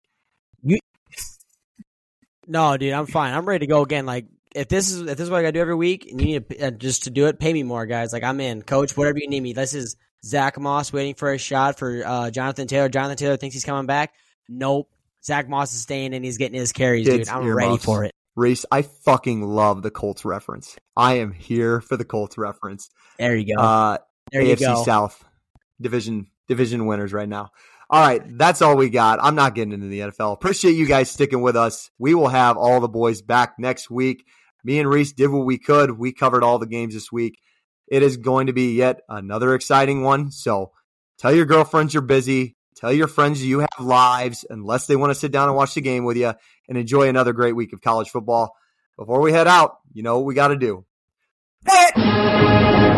No, dude, I'm fine. I'm ready to go again. Like if this is what I gotta do every week, and you need to, just to do it, pay me more, guys. Like I'm in, coach. Whatever you need me. This is Zach Moss waiting for a shot for Jonathan Taylor. Jonathan Taylor thinks he's coming back. Nope. Zach Moss is staying and he's getting his carries, dude. I'm ready for it. Reese, I fucking love the Colts reference. I am here for the Colts reference. There you go. There AFC you go. South division winners right now. All right, that's all we got. I'm not getting into the NFL. Appreciate you guys sticking with us. We will have all the boys back next week. Me and Reese did what we could. We covered all the games this week. It is going to be yet another exciting one. So tell your girlfriends you're busy. Tell your friends you have lives, unless they want to sit down and watch the game with you, and enjoy another great week of college football. Before we head out, you know what we got to do.